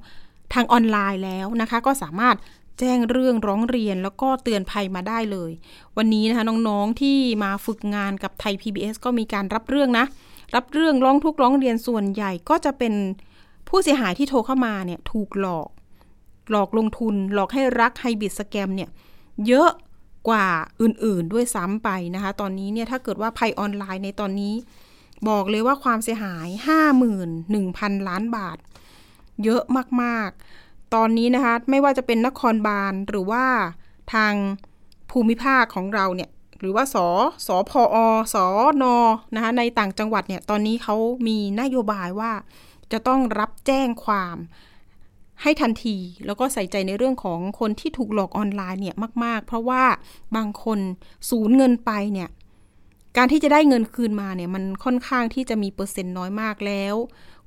ทางออนไลน์แล้วนะคะก็สามารถแจ้งเรื่องร้องเรียนแล้วก็เตือนภัยมาได้เลยวันนี้นะคะน้องๆที่มาฝึกงานกับไทย พี บี เอส ก็มีการรับเรื่องนะรับเรื่องร้องทุกข์ร้องเรียนส่วนใหญ่ก็จะเป็นผู้เสียหายที่โทรเข้ามาเนี่ยถูกหลอกหลอกลงทุนหลอกให้รักไฮบริดสแกมเนี่ยเยอะกว่าอื่นๆด้วยซ้ำไปนะคะตอนนี้เนี่ยถ้าเกิดว่าภัยออนไลน์ในตอนนี้บอกเลยว่าความเสียหาย ห้าหมื่นหนึ่งพัน ล้านบาทเยอะมากๆตอนนี้นะคะไม่ว่าจะเป็นนครบาลหรือว่าทางภูมิภาคของเราเนี่ยหรือว่าสสพอสนนะคะในต่างจังหวัดเนี่ยตอนนี้เขามีนโยบายว่าจะต้องรับแจ้งความให้ทันทีแล้วก็ใส่ใจในเรื่องของคนที่ถูกหลอกออนไลน์เนี่ยมากๆเพราะว่าบางคนสูญเงินไปเนี่ยการที่จะได้เงินคืนมาเนี่ยมันค่อนข้างที่จะมีเปอร์เซ็นต์น้อยมากแล้ว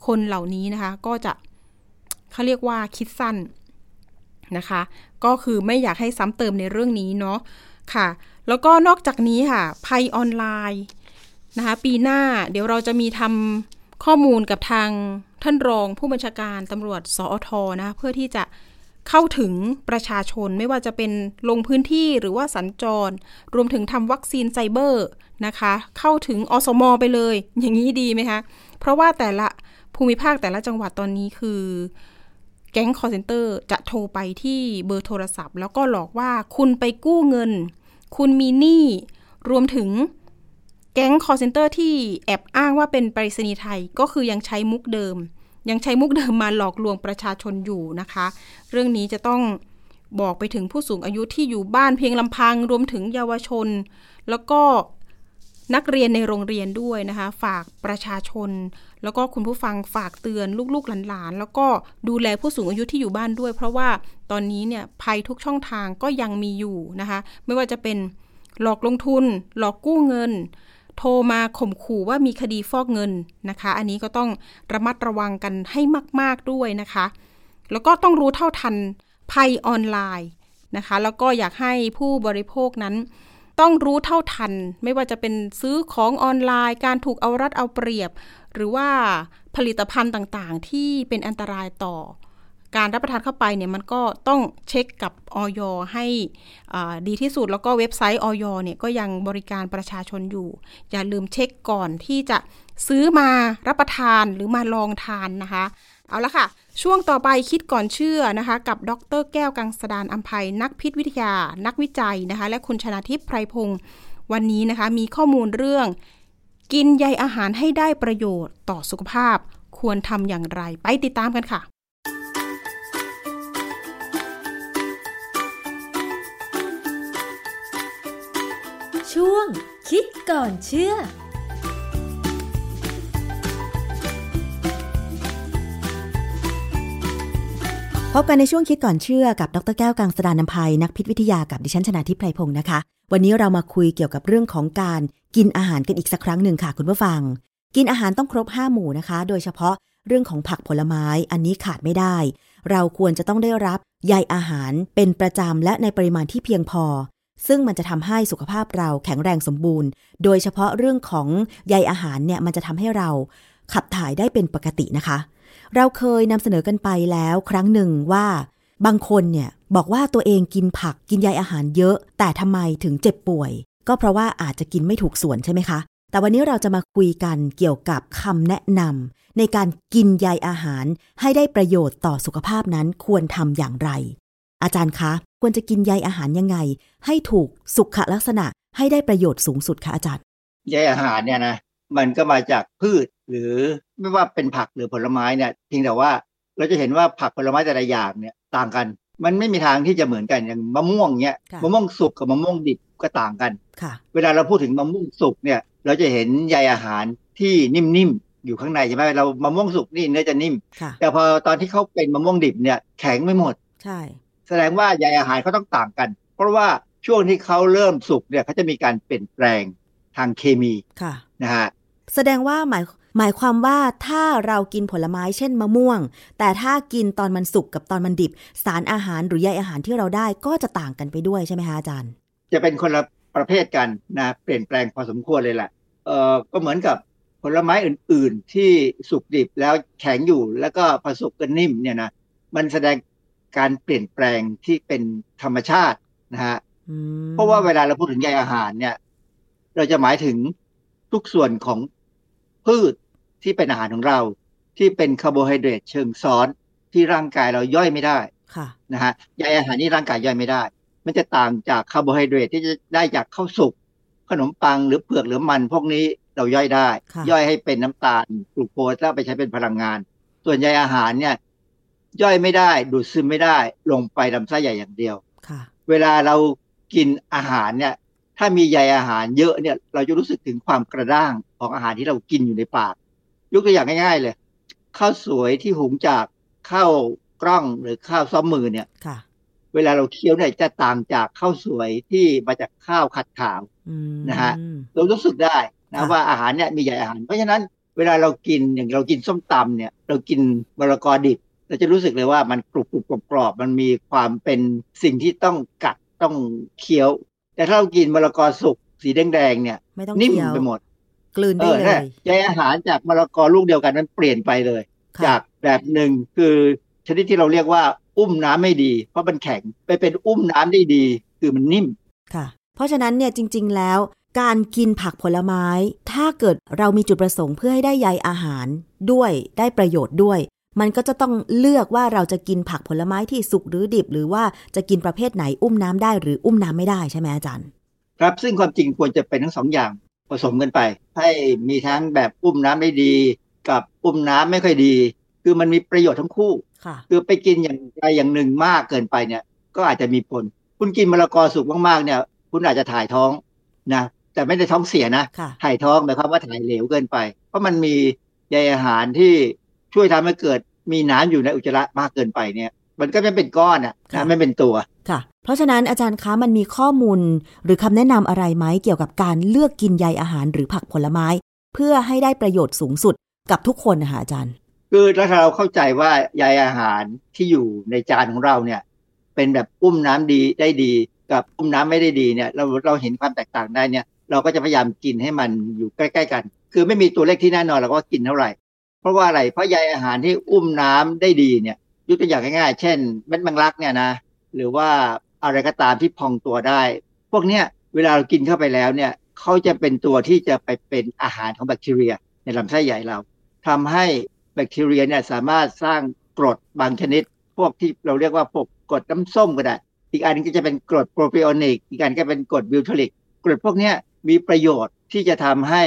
คนเหล่านี้นะคะก็จะเขาเรียกว่าคิดสั้นนะคะก็คือไม่อยากให้ซ้ำเติมในเรื่องนี้เนาะค่ะ แล้วก็นอกจากนี้ค่ะภัยออนไลน์นะคะปีหน้าเดี๋ยวเราจะมีทำข้อมูลกับทางท่านรองผู้บัญชาการตำรวจสอท.นะเพื่อที่จะเข้าถึงประชาชนไม่ว่าจะเป็นลงพื้นที่หรือว่าสัญจรรวมถึงทำวัคซีนไซเบอร์นะคะเข้าถึงอสม.ไปเลยอย่างนี้ดีไหมคะเพราะว่าแต่ละภูมิภาคแต่ละจังหวัดตอนนี้คือแก๊งคอลเซ็นเตอร์จะโทรไปที่เบอร์โทรศัพท์แล้วก็หลอกว่าคุณไปกู้เงินคุณมีหนี้รวมถึงแก๊งคอลเซ็นเตอร์ที่แอบอ้างว่าเป็นไปรษณีย์ไทยก็คือยังใช้มุกเดิมยังใช้มุกเดิมมาหลอกลวงประชาชนอยู่นะคะเรื่องนี้จะต้องบอกไปถึงผู้สูงอายุที่อยู่บ้านเพียงลำพังรวมถึงเยาวชนแล้วก็นักเรียนในโรงเรียนด้วยนะคะฝากประชาชนแล้วก็คุณผู้ฟังฝากเตือนลูกๆหลานๆแล้วก็ดูแลผู้สูงอายุที่อยู่บ้านด้วยเพราะว่าตอนนี้เนี่ยภัยทุกช่องทางก็ยังมีอยู่นะคะไม่ว่าจะเป็นหลอกลงทุนหลอกกู้เงินโทรมาข่มขู่ว่ามีคดีฟอกเงินนะคะอันนี้ก็ต้องระมัดระวังกันให้มากๆด้วยนะคะแล้วก็ต้องรู้เท่าทันภัยออนไลน์นะคะแล้วก็อยากให้ผู้บริโภคนั้นต้องรู้เท่าทันไม่ว่าจะเป็นซื้อของออนไลน์การถูกเอารัดเอาเปรียบหรือว่าผลิตภัณฑ์ต่างๆที่เป็นอันตรายต่อการรับประทานเข้าไปเนี่ยมันก็ต้องเช็คกับออยให้ดีที่สุดแล้วก็เว็บไซต์ออยเนี่ยก็ยังบริการประชาชนอยู่อย่าลืมเช็คก่อนที่จะซื้อมารับประทานหรือมาลองทานนะคะเอาละค่ะช่วงต่อไปคิดก่อนเชื่อนะคะกับดร.แก้วกังสดาลอำไพนักพิษวิทยานักวิจัยนะคะและคุณชนาทิพย์ไพรพงศ์วันนี้นะคะมีข้อมูลเรื่องกินใยอาหารให้ได้ประโยชน์ต่อสุขภาพควรทำอย่างไรไปติดตามกันค่ะช่วงคิดก่อนเชื่อพบกันในช่วงคิดก่อนเชื่อกับดร.แก้วกังสดาลอำไพนักพิษวิทยากับดิฉันชนาทิพย์ไพรพงศ์นะคะวันนี้เรามาคุยเกี่ยวกับเรื่องของการกินอาหารกันอีกสักครั้งหนึ่งค่ะคุณผู้ฟังกินอาหารต้องครบห้าหมู่นะคะโดยเฉพาะเรื่องของผักผลไม้อันนี้ขาดไม่ได้เราควรจะต้องได้รับใยอาหารเป็นประจำและในปริมาณที่เพียงพอซึ่งมันจะทำให้สุขภาพเราแข็งแรงสมบูรณ์โดยเฉพาะเรื่องของใยอาหารเนี่ยมันจะทำให้เราขับถ่ายได้เป็นปกตินะคะเราเคยนำเสนอกันไปแล้วครั้งหนึ่งว่าบางคนเนี่ยบอกว่าตัวเองกินผักกินใยอาหารเยอะแต่ทำไมถึงเจ็บป่วยก็เพราะว่าอาจจะกินไม่ถูกส่วนใช่ไหมคะแต่วันนี้เราจะมาคุยกันเกี่ยวกับคำแนะนำในการกินใยอาหารให้ได้ประโยชน์ต่อสุขภาพนั้นควรทำอย่างไรอาจารย์คะควรจะกินใยอาหารยังไงให้ถูกสุขลักษณะให้ได้ประโยชน์สูงสุดคะอาจารย์ใยอาหารเนี่ยนะมันก็มาจากพืชหรือไม่ว่าเป็นผักหรือผลไม้เนี่ยเพียงแต่ว่าเราจะเห็นว่าผักผลไม้แต่ละอย่างเนี่ยต่างกันมันไม่มีทางที่จะเหมือนกันอย่างมะม่วงเนี่ยมะม่วงสุกกับมะม่วงดิบก็ต่างกันเวลาเราพูดถึงมะม่วงสุกเนี่ยเราจะเห็นใยอาหารที่นิ่มๆอยู่ข้างในใช่ไหมเรามะม่วงสุกนี่เนื้อจะนิ่มแต่พอตอนที่เขาเป็นมะม่วงดิบเนี่ยแข็งไม่หมดใช่แสดงว่าใยอาหารเขาต้องต่างกันเพราะว่าช่วงที่เขาเริ่มสุกเนี่ยเขาจะมีการเปลี่ยนแปลงทางเคมีค่ะนะฮะแสดงว่าหมายหมายความว่าถ้าเรากินผลไม้เช่นมะม่วงแต่ถ้ากินตอนมันสุกกับตอนมันดิบสารอาหารหรือใยอาหารที่เราได้ก็จะต่างกันไปด้วยใช่ไหมคะอาจารย์จะเป็นคนละประเภทกันนะเปลี่ยนแปลงพอสมควรเลยแหละเอ่อก็เหมือนกับผลไม้อื่นๆที่สุกดิบแล้วแข็งอยู่แล้วก็พอสุกก็นิ่มเนี่ยนะมันแสดงการเปลี่ยนแปลงที่เป็นธรรมชาตินะฮะ hmm. เพราะว่าเวลาเราพูดถึงใยอาหารเนี่ยเราจะหมายถึงทุกส่วนของพืชที่เป็นอาหารของเราที่เป็นคาร์โบไฮเดรตเชิงซ้อนที่ร่างกายเราย่อยไม่ได้ huh. นะฮะใยอาหารนี่ร่างกายย่อยไม่ได้มันจะต่างจากคาร์โบไฮเดรตที่จะได้จากข้าวสุกขนมปังหรือเปลือกหรือมันพวกนี้เราย่อยได้ huh. ย่อยให้เป็นน้ำตาลกลูโคสแล้วไปใช้เป็นพลังงานส่วนใยอาหารเนี่ยย่อยไม่ได้ดูดซึมไม่ได้ลงไปลำไส้ใหญ่อย่างเดียวเวลาเรากินอาหารเนี่ยถ้ามีใยอาหารเยอะเนี่ยเราจะรู้สึกถึงความกระด้างของอาหารที่เรากินอยู่ในปากยกตัวอย่างง่ายๆเลยข้าวสวยที่หุงจากข้าวกล้องหรือข้าวซ้อมมือเนี่ยเวลาเราเคี้ยวเนี่ยจะต่างจากข้าวสวยที่มาจากข้าวขัดขาวนะฮะเรารู้สึกได้นะว่าอาหารเนี่ยมีใยอาหารเพราะฉะนั้นเวลาเรากินอย่างเรากินส้มตำเนี่ยเรากินมะละกอดิบเราจะรู้สึกเลยว่ามันกรุบๆกรอบๆมันมีความเป็นสิ่งที่ต้องกัดต้องเคี้ยว แต่ถ้าเรากินมะละกอสุกสีแดงๆเนี่ยนิ่มไปหมดกลืนได้เลยใยอาหารจากมะละกอลูกเดียวกันมันเปลี่ยนไปเลยจากแบบหนึ่งคือชนิดที่เราเรียกว่าอุ้มน้ำไม่ดีเพราะมันแข็งไปเป็นอุ้มน้ำได้ดีคือมันนิ่มค่ะเพราะฉะนั้นเนี่ยจริงๆแล้วการกินผักผลไม้ถ้าเกิดเรามีจุดประสงค์เพื่อให้ได้ใยอาหารด้วยได้ประโยชน์ด้วยมันก็จะต้องเลือกว่าเราจะกินผักผลไม้ที่สุกหรือดิบหรือว่าจะกินประเภทไหนอุ้มน้ำได้หรืออุ้มน้ำไม่ได้ใช่ไหมอาจารย์ครับซึ่งความจริงควรจะเป็นทั้งสองอย่างผสมกันไปให้มีทั้งแบบอุ้มน้ำได้ดีกับอุ้มน้ำไม่ค่อยดีคือมันมีประโยชน์ทั้งคู่คือไปกินอย่างใดอย่างหนึ่งมากเกินไปเนี่ยก็อาจจะมีผลคุณกินมะละกอสุกมากๆเนี่ยคุณอาจจะถ่ายท้องนะแต่ไม่ได้ท้องเสียนะถ่ายท้องหมายความว่าถ่ายเหลวเกินไปเพราะมันมีใยอาหารที่ช่วยทำให้เกิดมีน้ำอยู่ในอุจจาระมากเกินไปเนี่ยมันก็ไม่เป็นก้อนอ่ะไม่เป็นตัวค่ะเพราะฉะนั้นอาจารย์คะมันมีข้อมูลหรือคำแนะนำอะไรไหมเกี่ยวกับการเลือกกินใยอาหารหรือผักผลไม้เพื่อให้ได้ประโยชน์สูงสุดกับทุกคนนะคะอาจารย์คือถ้าเราเข้าใจว่าใยอาหารที่อยู่ในจานของเราเนี่ยเป็นแบบอุ้มน้ำดีได้ดีกับอุ้มน้ำไม่ได้ดีเนี่ยเราเราเห็นความแตกต่างได้เนี่ยเราก็จะพยายามกินให้มันอยู่ใกล้ๆกันคือไม่มีตัวเลขที่แน่นอนเราก็กินเท่าไหร่เพราะว่าอะไรเพราะใยอาหารที่อุ้มน้ำได้ดีเนี่ยยกตัวอย่างง่ายๆเช่นเม็ดแมงลักเนี่ยนะหรือว่าอะไรก็ตามที่พองตัวได้พวกเนี้ยเวลาเรากินเข้าไปแล้วเนี่ยเขาจะเป็นตัวที่จะไปเป็นอาหารของแบคทีเรียในลำไส้ใหญ่เราทำให้แบคทีเรียเนี่ยสามารถสร้างกรดบางชนิดพวกที่เราเรียกว่าพวกกรดน้ำส้มก็ได้อีกอันนึงก็จะเป็นกรดโปรพิโอนิกอีกอันก็เป็นกรดบิวทิลิกกรดพวกเนี้ยมีประโยชน์ที่จะทำให้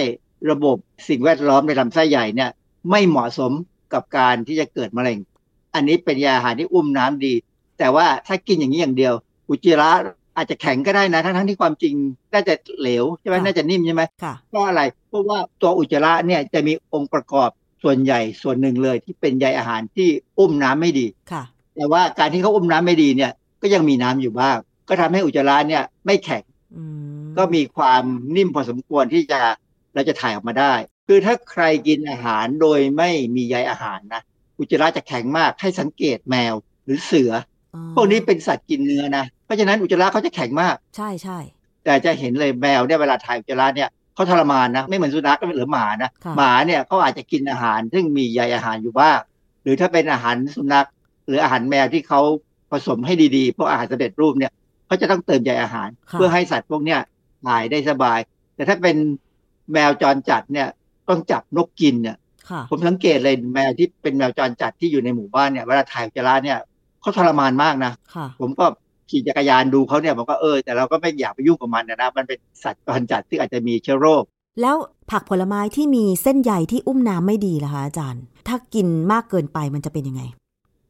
ระบบสิ่งแวดล้อมในลำไส้ใหญ่เนี่ยไม่เหมาะสมกับการที่จะเกิดมะเร็งอันนี้เป็นยาอาหารที่อุ้มน้ำดีแต่ว่าถ้ากินอย่างนี้อย่างเดียวอุจจาระอาจจะแข็งก็ได้นะทั้งๆ ท, ที่ความจริงน่าจะเหลวใช่ไหมน่าจะนิ่มใช่ไหมเพราะอะไรเพราะว่าตัวอุจจาระเนี่ยจะมีองค์ประกอบส่วนใหญ่ส่วนหนึ่งเลยที่เป็นใยอาหารที่อุ้มน้ำไม่ดีแต่ว่าการที่เขาอุ้มน้ำไม่ดีเนี่ยก็ยังมีน้ำอยู่บ้างก็ทำให้อุจจาระเนี่ยไม่แข็งก็มีความนิ่มพอสมควรที่จะเราจะถ่ายออกมาได้คือถ้าใครกินอาหารโดยไม่มีใยอาหารนะอุจจาระจะแข็งมากให้สังเกตแมวหรือเสือพวกนี้เป็นสัตว์กินเนื้อนะเพราะฉะนั้นอุจจาระเขาจะแข็งมากใช่ใช่แต่จะเห็นเลยแมวเนี่ยเวลาถ่ายอุจจาระเนี่ยเขาทรมานนะไม่เหมือนสุนัขหรือหมานะหมาเนี่ยเขาอาจจะกินอาหารซึ่งมีใยอาหารอยู่บ้างหรือถ้าเป็นอาหารสุนัขหรืออาหารแมวที่เขาผสมให้ดีๆพวกอาหารสำเร็จรูปเนี่ยเขาจะต้องเติมใยอาหารเพื่อให้สัตว์พวกเนี้ยถ่ายได้สบายแต่ถ้าเป็นแมวจรจัดเนี่ยต้องจับนกกินเนี่ยผมสังเกตเลยแมวที่เป็นแมวจรจัดที่อยู่ในหมู่บ้านเนี่ยเวลาถ่ายอุจจาระเนี่ยเขาทรมานมากนะผมก็ขี่จักรยานดูเขาเนี่ยผมก็เออแต่เราก็ไม่อยากไปยุ่งกับมันนะนะมันเป็นสัตว์จรจัดที่อาจจะมีเชื้อโรคแล้วผักผลไม้ที่มีเส้นใยที่อุ้มน้ำไม่ดีล่ะคะอาจารย์ถ้ากินมากเกินไปมันจะเป็นยังไง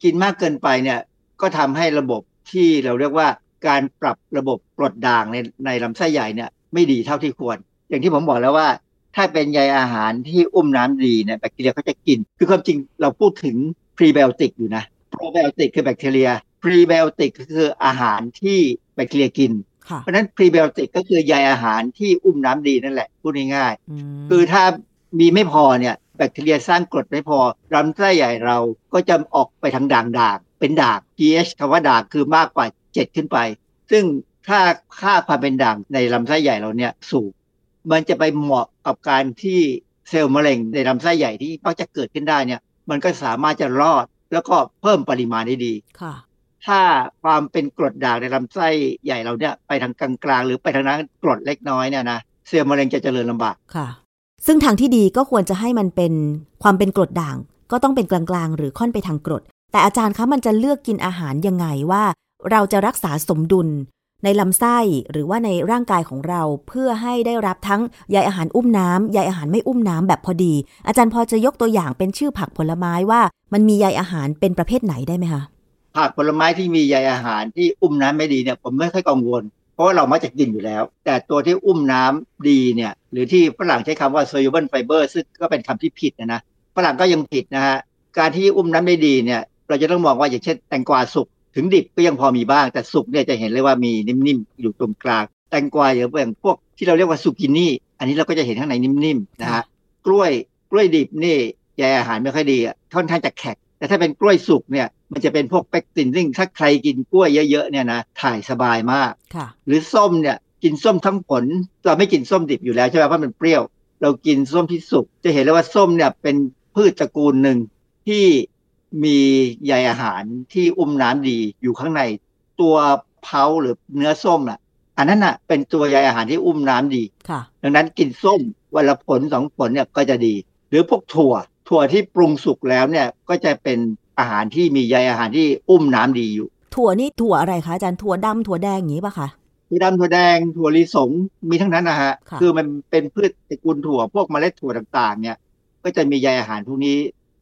กินมากเกินไปเนี่ยก็ทำให้ระบบที่เราเรียกว่าการปรับระบบกรดด่างในในลำไส้ใหญ่เนี่ยไม่ดีเท่าที่ควรอย่างที่ผมบอกแล้วว่าถ้าเป็นใยอาหารที่อุ้มน้ำดีเนี่ยแบคทีเรียเขาจะกินคือความจริงเราพูดถึงพรีไบโอติกอยู่นะโปรไบโอติกคือแบคทีเรียพรีไบโอติกก็คืออาหารที่แบคทีเรียกินเพราะนั้นพรีไบโอติกก็คือใยอาหารที่อุ้มน้ำดีนั่นแหละพูดง่ายๆคือถ้ามีไม่พอเนี่ยแบคทีเรียสร้างกรดไม่พอลำไส้ใหญ่เราก็จะออกไปทางด่างด่างเป็นด่าง pH คำว่าด่างคือมากกว่าเจ็ดขึ้นไปซึ่งถ้าค่าความเป็นด่างในลำไส้ใหญ่เราเนี่ยสูงมันจะไปเหมาะกับการที่เซลล์มะเร็งในลำไส้ใหญ่ที่มักจะเกิดขึ้นได้เนี่ยมันก็สามารถจะรอดแล้วก็เพิ่มปริมาณได้ดีถ้าความเป็นกรดด่างในลำไส้ใหญ่เราเนี่ยไปทางกลางๆหรือไปทางนั้นกรดเล็กน้อยเนี่ยนะเซลล์มะเร็งจะเจริญลำบากค่ะซึ่งทางที่ดีก็ควรจะให้มันเป็นความเป็นกรดด่างก็ต้องเป็นกลางๆหรือค่อนไปทางกรดแต่อาจารย์คะมันจะเลือกกินอาหารยังไงว่าเราจะรักษาสมดุลในลำไส้หรือว่าในร่างกายของเราเพื่อให้ได้รับทั้งใยอาหารอุ้มน้ำใยอาหารไม่อุ้มน้ำแบบพอดีอาจารย์พอจะยกตัวอย่างเป็นชื่อผักผลไม้ว่ามันมีใยอาหารเป็นประเภทไหนได้ไหมคะผักผลไม้ที่มีใยอาหารที่อุ้มน้ำไม่ดีเนี่ยผมไม่ค่อยกังวลเพราะว่าเรามักจะกินอยู่แล้วแต่ตัวที่อุ้มน้ำดีเนี่ยหรือที่ฝรั่งใช้คำว่า soluble fiber ซึ่งก็เป็นคำที่ผิดนะนะฝรั่งก็ยังผิดนะฮะการที่อุ้มน้ำได้ดีเนี่ยเราจะต้องมองว่าอย่างเช่นแตงกวาสุกถึงดิบก็ยังพอมีบ้างแต่สุกเนี่ยจะเห็นเลยว่ามีนิ่มๆอยู่ตรงกลางแตงกวาอย่างพวกที่เราเรียกว่าซูกินี่อันนี้เราก็จะเห็นข้างในนิ่มๆนะฮะกล้วยกล้วยดิบนี่ใยอาหารไม่ค่อยดีค่อนข้างจะแข็งแต่ถ้าเป็นกล้วยสุกเนี่ยมันจะเป็นพวกแปคตินซึ่งถ้าใครกินกล้วยเยอะๆเนี่ยนะถ่ายสบายมากหรือส้มเนี่ย กินส้มทั้งผลเราไม่กินส้มดิบอยู่แล้วใช่ไหมเพราะมันเปรี้ยวเรากินส้มที่สุกจะเห็นเลยว่าส้มเนี่ยเป็นพืชตระกูลหนึ่งที่มีใยอาหารที่อุ้มน้ำดีอยู่ข้างในตัวเผาหรือเนื้อส้มน่ะอันนั้นน่ะเป็นตัวใยอาหารที่อุ้มน้ำดีดังนั้นกินส้มวันละผลสองผลเนี่ยก็จะดีหรือพวกถั่วถั่วที่ปรุงสุกแล้วเนี่ยก็จะเป็นอาหารที่มีใยอาหารที่อุ้มน้ำดีอยู่ถั่วนี่ถั่วอะไรคะอาจารย์ถั่วดำถั่วแดงอย่างนี้ป่ะคะถั่วดำถั่วแดงถั่วลิสงมีทั้งนั้นนะฮะคือมันเป็นพืชตระกูลถั่วพวกเมล็ดถั่วต่างๆเนี่ยก็จะมีใยอาหารพวกนี้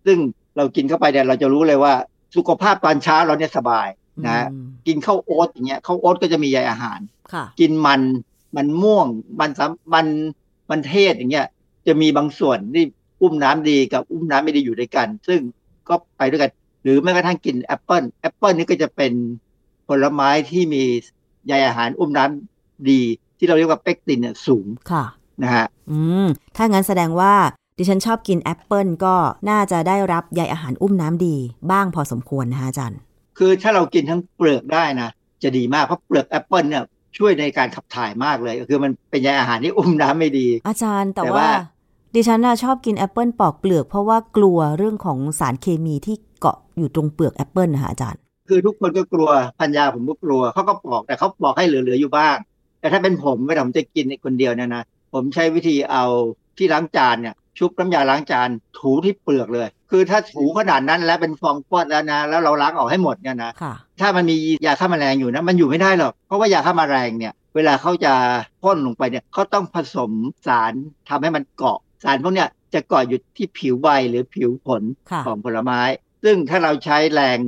ซึ่งเรากินเข้าไปเนี่ยเราจะรู้เลยว่าสุขภาพตอนเช้าเราเนี่ยสบายนะกินข้าวโอ๊ตอย่างเงี้ยข้าวโอ๊ตก็จะมีใยอาหารกินมันมันม่วงมันสามมันมันเทศอย่างเงี้ยจะมีบางส่วนที่อุ้มน้ำดีกับอุ้มน้ำไม่ดีอยู่ด้วยกันซึ่งก็ไปด้วยกันหรือแม้กระทั่งกินแอปเปิ้ลแอปเปิ้ลนี่ก็จะเป็นผลไม้ที่มีใยอาหารอุ้มน้ำดีที่เราเรียกว่าเปกตินเนี่ยสูงค่ะนะฮะอืมถ้างั้นแสดงว่าดิฉันชอบกินแอปเปิ้ลก็น่าจะได้รับใยอาหารอุ้มน้ำดีบ้างพอสมควรนะฮะอาจารย์คือถ้าเรากินทั้งเปลือกได้นะจะดีมากเพราะเปลือกแอปเปิ้ลเนี่ยช่วยในการขับถ่ายมากเลยคือมันเป็นใยอาหารที่อุ้มน้ำไม่ดีอาจารย์แต่ว่าดิฉันน่ะชอบกินแอปเปิ้ลปอกเปลือกเพราะว่ากลัวเรื่องของสารเคมีที่เกาะอยู่ตรงเปลือกแอปเปิ้ลนะฮะอาจารย์คือทุกคนก็กลัวพันยาผมก็กลัวเขาก็ปอกแต่เขาปอกให้เหลือๆอยู่บ้างแต่ถ้าเป็นผมเวลาผมจะกินคนเดียวเนี่ยนะผมใช้วิธีเอาที่ล้างจานเนี่ยชุบน้ำยาล้างจานถูที่เปลือกเลยคือถ้าถูขนาดนั้นแล้วเป็นฟองฟอดแล้วนะแล้วเราล้างออกให้หมดเนี่ยนะถ้ามันมียาฆ่าแมลงอยู่นะมันอยู่ไม่ได้หรอกเพราะว่ายาฆ่าแมลงเนี่ยเวลาเขาจะพ่นลงไปเนี่ยเขาต้องผสมสารทำให้มันเกาะสารพวกเนี้ยจะเกาะอยู่ที่ผิวใบหรือผิวผลของผลไม้ซึ่งถ้าเราใช้แรง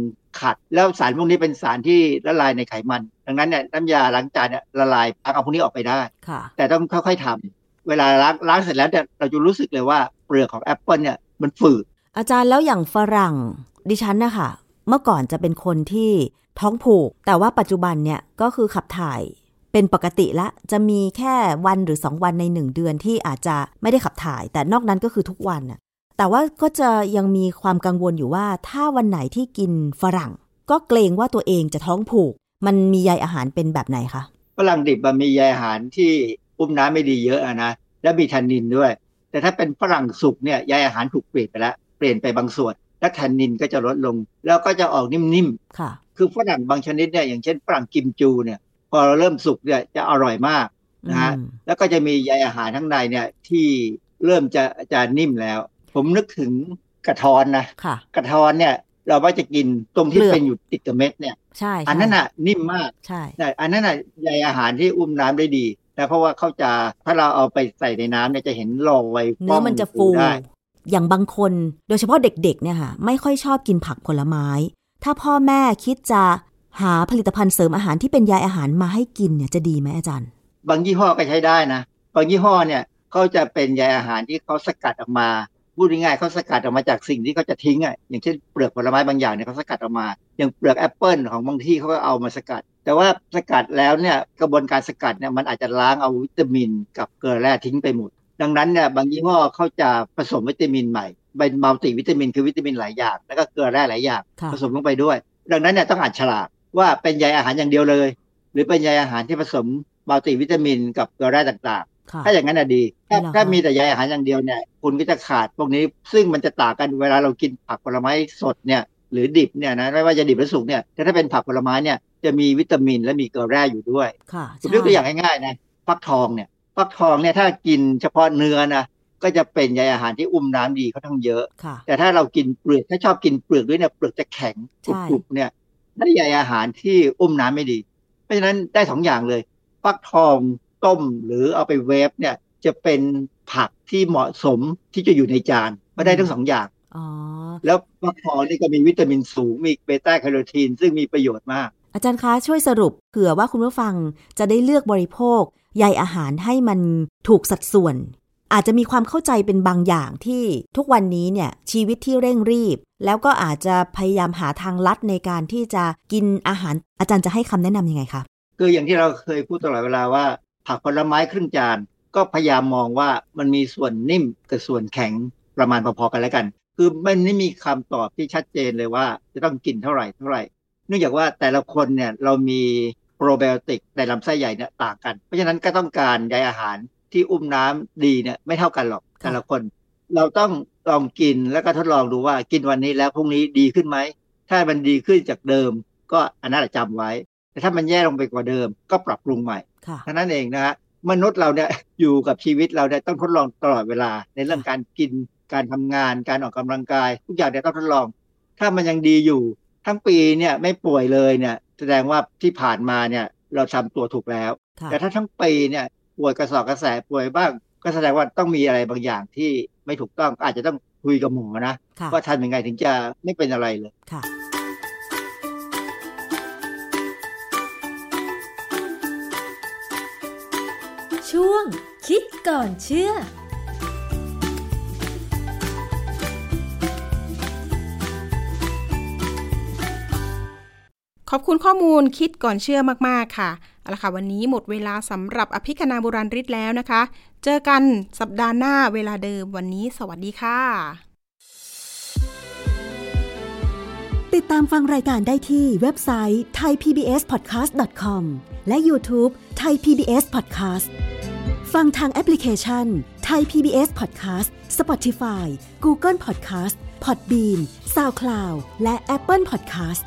ขัดแล้วสารพวกนี้เป็นสารที่ละลายในไขมันดังนั้นเนี่ยน้ำยาล้างจานเนี่ยละลายเอาพวกนี้ออกไปได้แต่ต้องค่อยๆทำเวลาล้างล้างเสร็จแล้วเนี่ยเราจะรู้สึกเลยว่าเปลือกของแอปเปิลเนี่ยมันฝืดอาจารย์แล้วอย่างฝรั่งดิฉันนะคะเมื่อก่อนจะเป็นคนที่ท้องผูกแต่ว่าปัจจุบันเนี่ยก็คือขับถ่ายเป็นปกติละจะมีแค่วันหรือสองวันในหนึ่งเดือนที่อาจจะไม่ได้ขับถ่ายแต่นอกนั้นก็คือทุกวันน่ะแต่ว่าก็จะยังมีความกังวลอยู่ว่าถ้าวันไหนที่กินฝรั่งก็เกรงว่าตัวเองจะท้องผูกมันมีใยอาหารเป็นแบบไหนคะฝรั่งดิบมันมีใยอาหารที่อุ้มน้ำไม่ดีเยอะนะและมีแทนนินด้วยแต่ถ้าเป็นฝรั่งสุกเนี่ยใยอาหารถูกเปลี่ยนไปแล้วเปลี่ยนไปบางส่วนและแทนนินก็จะลดลงแล้วก็จะออกนิ่มๆค่ะคือฝรั่งบางชนิดเนี่ยอย่างเช่นฝรั่งกิมจูเนี่ยพอเริ่มสุกเนี่ยจะอร่อยมากนะฮะแล้วก็จะมีใยอาหารข้างในเนี่ยที่เริ่มจะจะนิ่มแล้วผมนึกถึงกระท้อนนะกระท้อนเนี่ยเราว่าจะกินตรงที่เป็นอยู่ติดกับเม็ดเนี่ยอันนั้นน่ะนิ่มมากอันนั้นน่ะใยอาหารที่อุ้มน้ำได้ดีนะเพราะว่าเขาจะถ้าเราเอาไปใส่ในน้ำเนี่ยจะเห็นรอยเนื้อมันจะฟูได้อย่างบางคนโดยเฉพาะเด็กๆเนี่ยค่ะไม่ค่อยชอบกินผักผลไม้ถ้าพ่อแม่คิดจะหาผลิตภัณฑ์เสริมอาหารที่เป็นใยอาหารมาให้กินเนี่ยจะดีไหมอาจารย์บางยี่ห้อก็ใช้ได้นะบางยี่ห้อเนี่ยเขาจะเป็นใยอาหารที่เขาสกัดออกมาพูดง่ายๆเขาสกัดออกมาจากสิ่งที่เขาจะทิ้งอ่ะอย่างเช่นเปลือกผลไม้บางอย่างเนี่ยเขาสกัดออกมาอย่างเปลือกแอปเปิลของบางที่เขาก็เอามาสกัดแต่ว่าสกัดแล้วเนี่ยกระบวนการสกัดเนี่ยมันอาจจะล้างเอาวิตามินกับเกลือแร่ทิ้งไปหมดดังนั้นเนี่ยบางยี่ห้อเขาจะผสมวิตามินใหม่เป็นมัลติวิตามินคือวิตามินหลายอย่างแล้วก็เกลือแร่หลายอย่างผสมลงไปด้วยดังนั้นเนี่ยต้องอ่านฉลากว่าเป็นใยอาหารอย่างเดียวเลยหรือเป็นใยอาหารที่ผสมมัลติวิตามินกับเกลือแร่ต่างๆถ้าอย่างนั้นน่ะดีถ้าถ้ามีแต่ใยอาหารอย่างเดียวเนี่ยคุณก็จะขาดพวกนี้ซึ่งมันจะต่างกันเวลาเรากินผักผลไม้สดเนี่ยหรือดิบเนี่ยนะไม่ว่าจะดิบหรือสุกเนี่ยถ้าเป็นผักผลไม้เนี่ยจะมีวิตามินและมีเกลือแร่อยู่ด้วยผมยกตัวอย่างง่ายๆนะฟักทองเนี่ยฟักทองเนี่ยถ้ากินเฉพาะเนื้อนะก็จะเป็นใยอาหารที่อุ้มน้ำดีเขาทั้งเยอะแต่ถ้าเรากินเปลือกถ้าชอบกินเปลือกด้วยเนี่ยเปลือกจะแข็งกรุบๆเนี่ยได้ใยอาหารที่อุ้มน้ำไม่ดีเพราะฉะนั้นได้สองอย่างเลยฟักทองต้มหรือเอาไปเวฟเนี่ยจะเป็นผักที่เหมาะสมที่จะอยู่ในจานก็ได้ทั้งสองอย่างอ๋อแล้วฟักทองนี่ก็มีวิตามินสูงมีเบต้าแคโรทีนซึ่งมีประโยชน์มากอาจารย์คะช่วยสรุปเผื่อว่าคุณผู้ฟังจะได้เลือกบริโภคใยอาหารให้มันถูกสัดส่วนอาจจะมีความเข้าใจเป็นบางอย่างที่ทุกวันนี้เนี่ยชีวิตที่เร่งรีบแล้วก็อาจจะพยายามหาทางลัดในการที่จะกินอาหารอาจารย์จะให้คำแนะนำยังไงคะคืออย่างที่เราเคยพูดตลอดเวลาว่าผักผลไม้ครึ่งจานก็พยายามมองว่ามันมีส่วนนิ่มกับส่วนแข็งประมาณพอๆกันแล้วกันคือมันไม่มีคำตอบที่ชัดเจนเลยว่าจะต้องกินเท่าไหร่เท่าไหร่เนื่องจากว่าแต่ละคนเนี่ยเรามี โปรไบโอติกในลำไส้ใหญ่เนี่ยต่างกันเพราะฉะนั้นก็ต้องการใยอาหารที่อุ้มน้ำดีเนี่ยไม่เท่ากันหรอกแต่ละคนเราต้องลองกินแล้วก็ทดลองดูว่ากินวันนี้แล้วพรุ่งนี้ดีขึ้นไหมถ้ามันดีขึ้นจากเดิมก็อันนั้นจำไว้แต่ถ้ามันแย่ลงไปกว่าเดิมก็ปรับปรุงใหม่เท่านั้นเองนะฮะมนุษย์เราเนี่ยอยู่กับชีวิตเราเนี่ยต้องทดลองตลอดเวลาในเรื่องการกินการทำงานการออกกำลังกายทุกอย่างเนี่ยต้องทดลองถ้ามันยังดีอยู่ทั้งปีเนี่ยไม่ป่วยเลยเนี่ยแสดงว่าที่ผ่านมาเนี่ยเราทำตัวถูกแล้วแต่ถ้าทั้งปีเนี่ยป่วยกระสอบกระแสป่วยบ้างก็แสดงว่าต้องมีอะไรบางอย่างที่ไม่ถูกต้องอาจจะต้องคุยกับหมอนะว่าทำยังไงถึงจะไม่เป็นอะไรเลยค่ะช่วงคิดก่อนเชื่อขอบคุณข้อมูลคิดก่อนเชื่อมากๆค่ะเอาล่ะค่ะวันนี้หมดเวลาสำหรับอภิคณาบุราริศแล้วนะคะเจอกันสัปดาห์หน้าเวลาเดิมวันนี้สวัสดีค่ะติดตามฟังรายการได้ที่เว็บไซต์ ไทยพีบีเอสพอดแคสต์ดอทคอม และ YouTubeไทยพีบีเอสพอดแคสต์ ฟังทางแอปพลิเคชัน ไทยพีบีเอสพอดแคสต์ Spotify Google Podcast Podbean SoundCloud และ Apple Podcast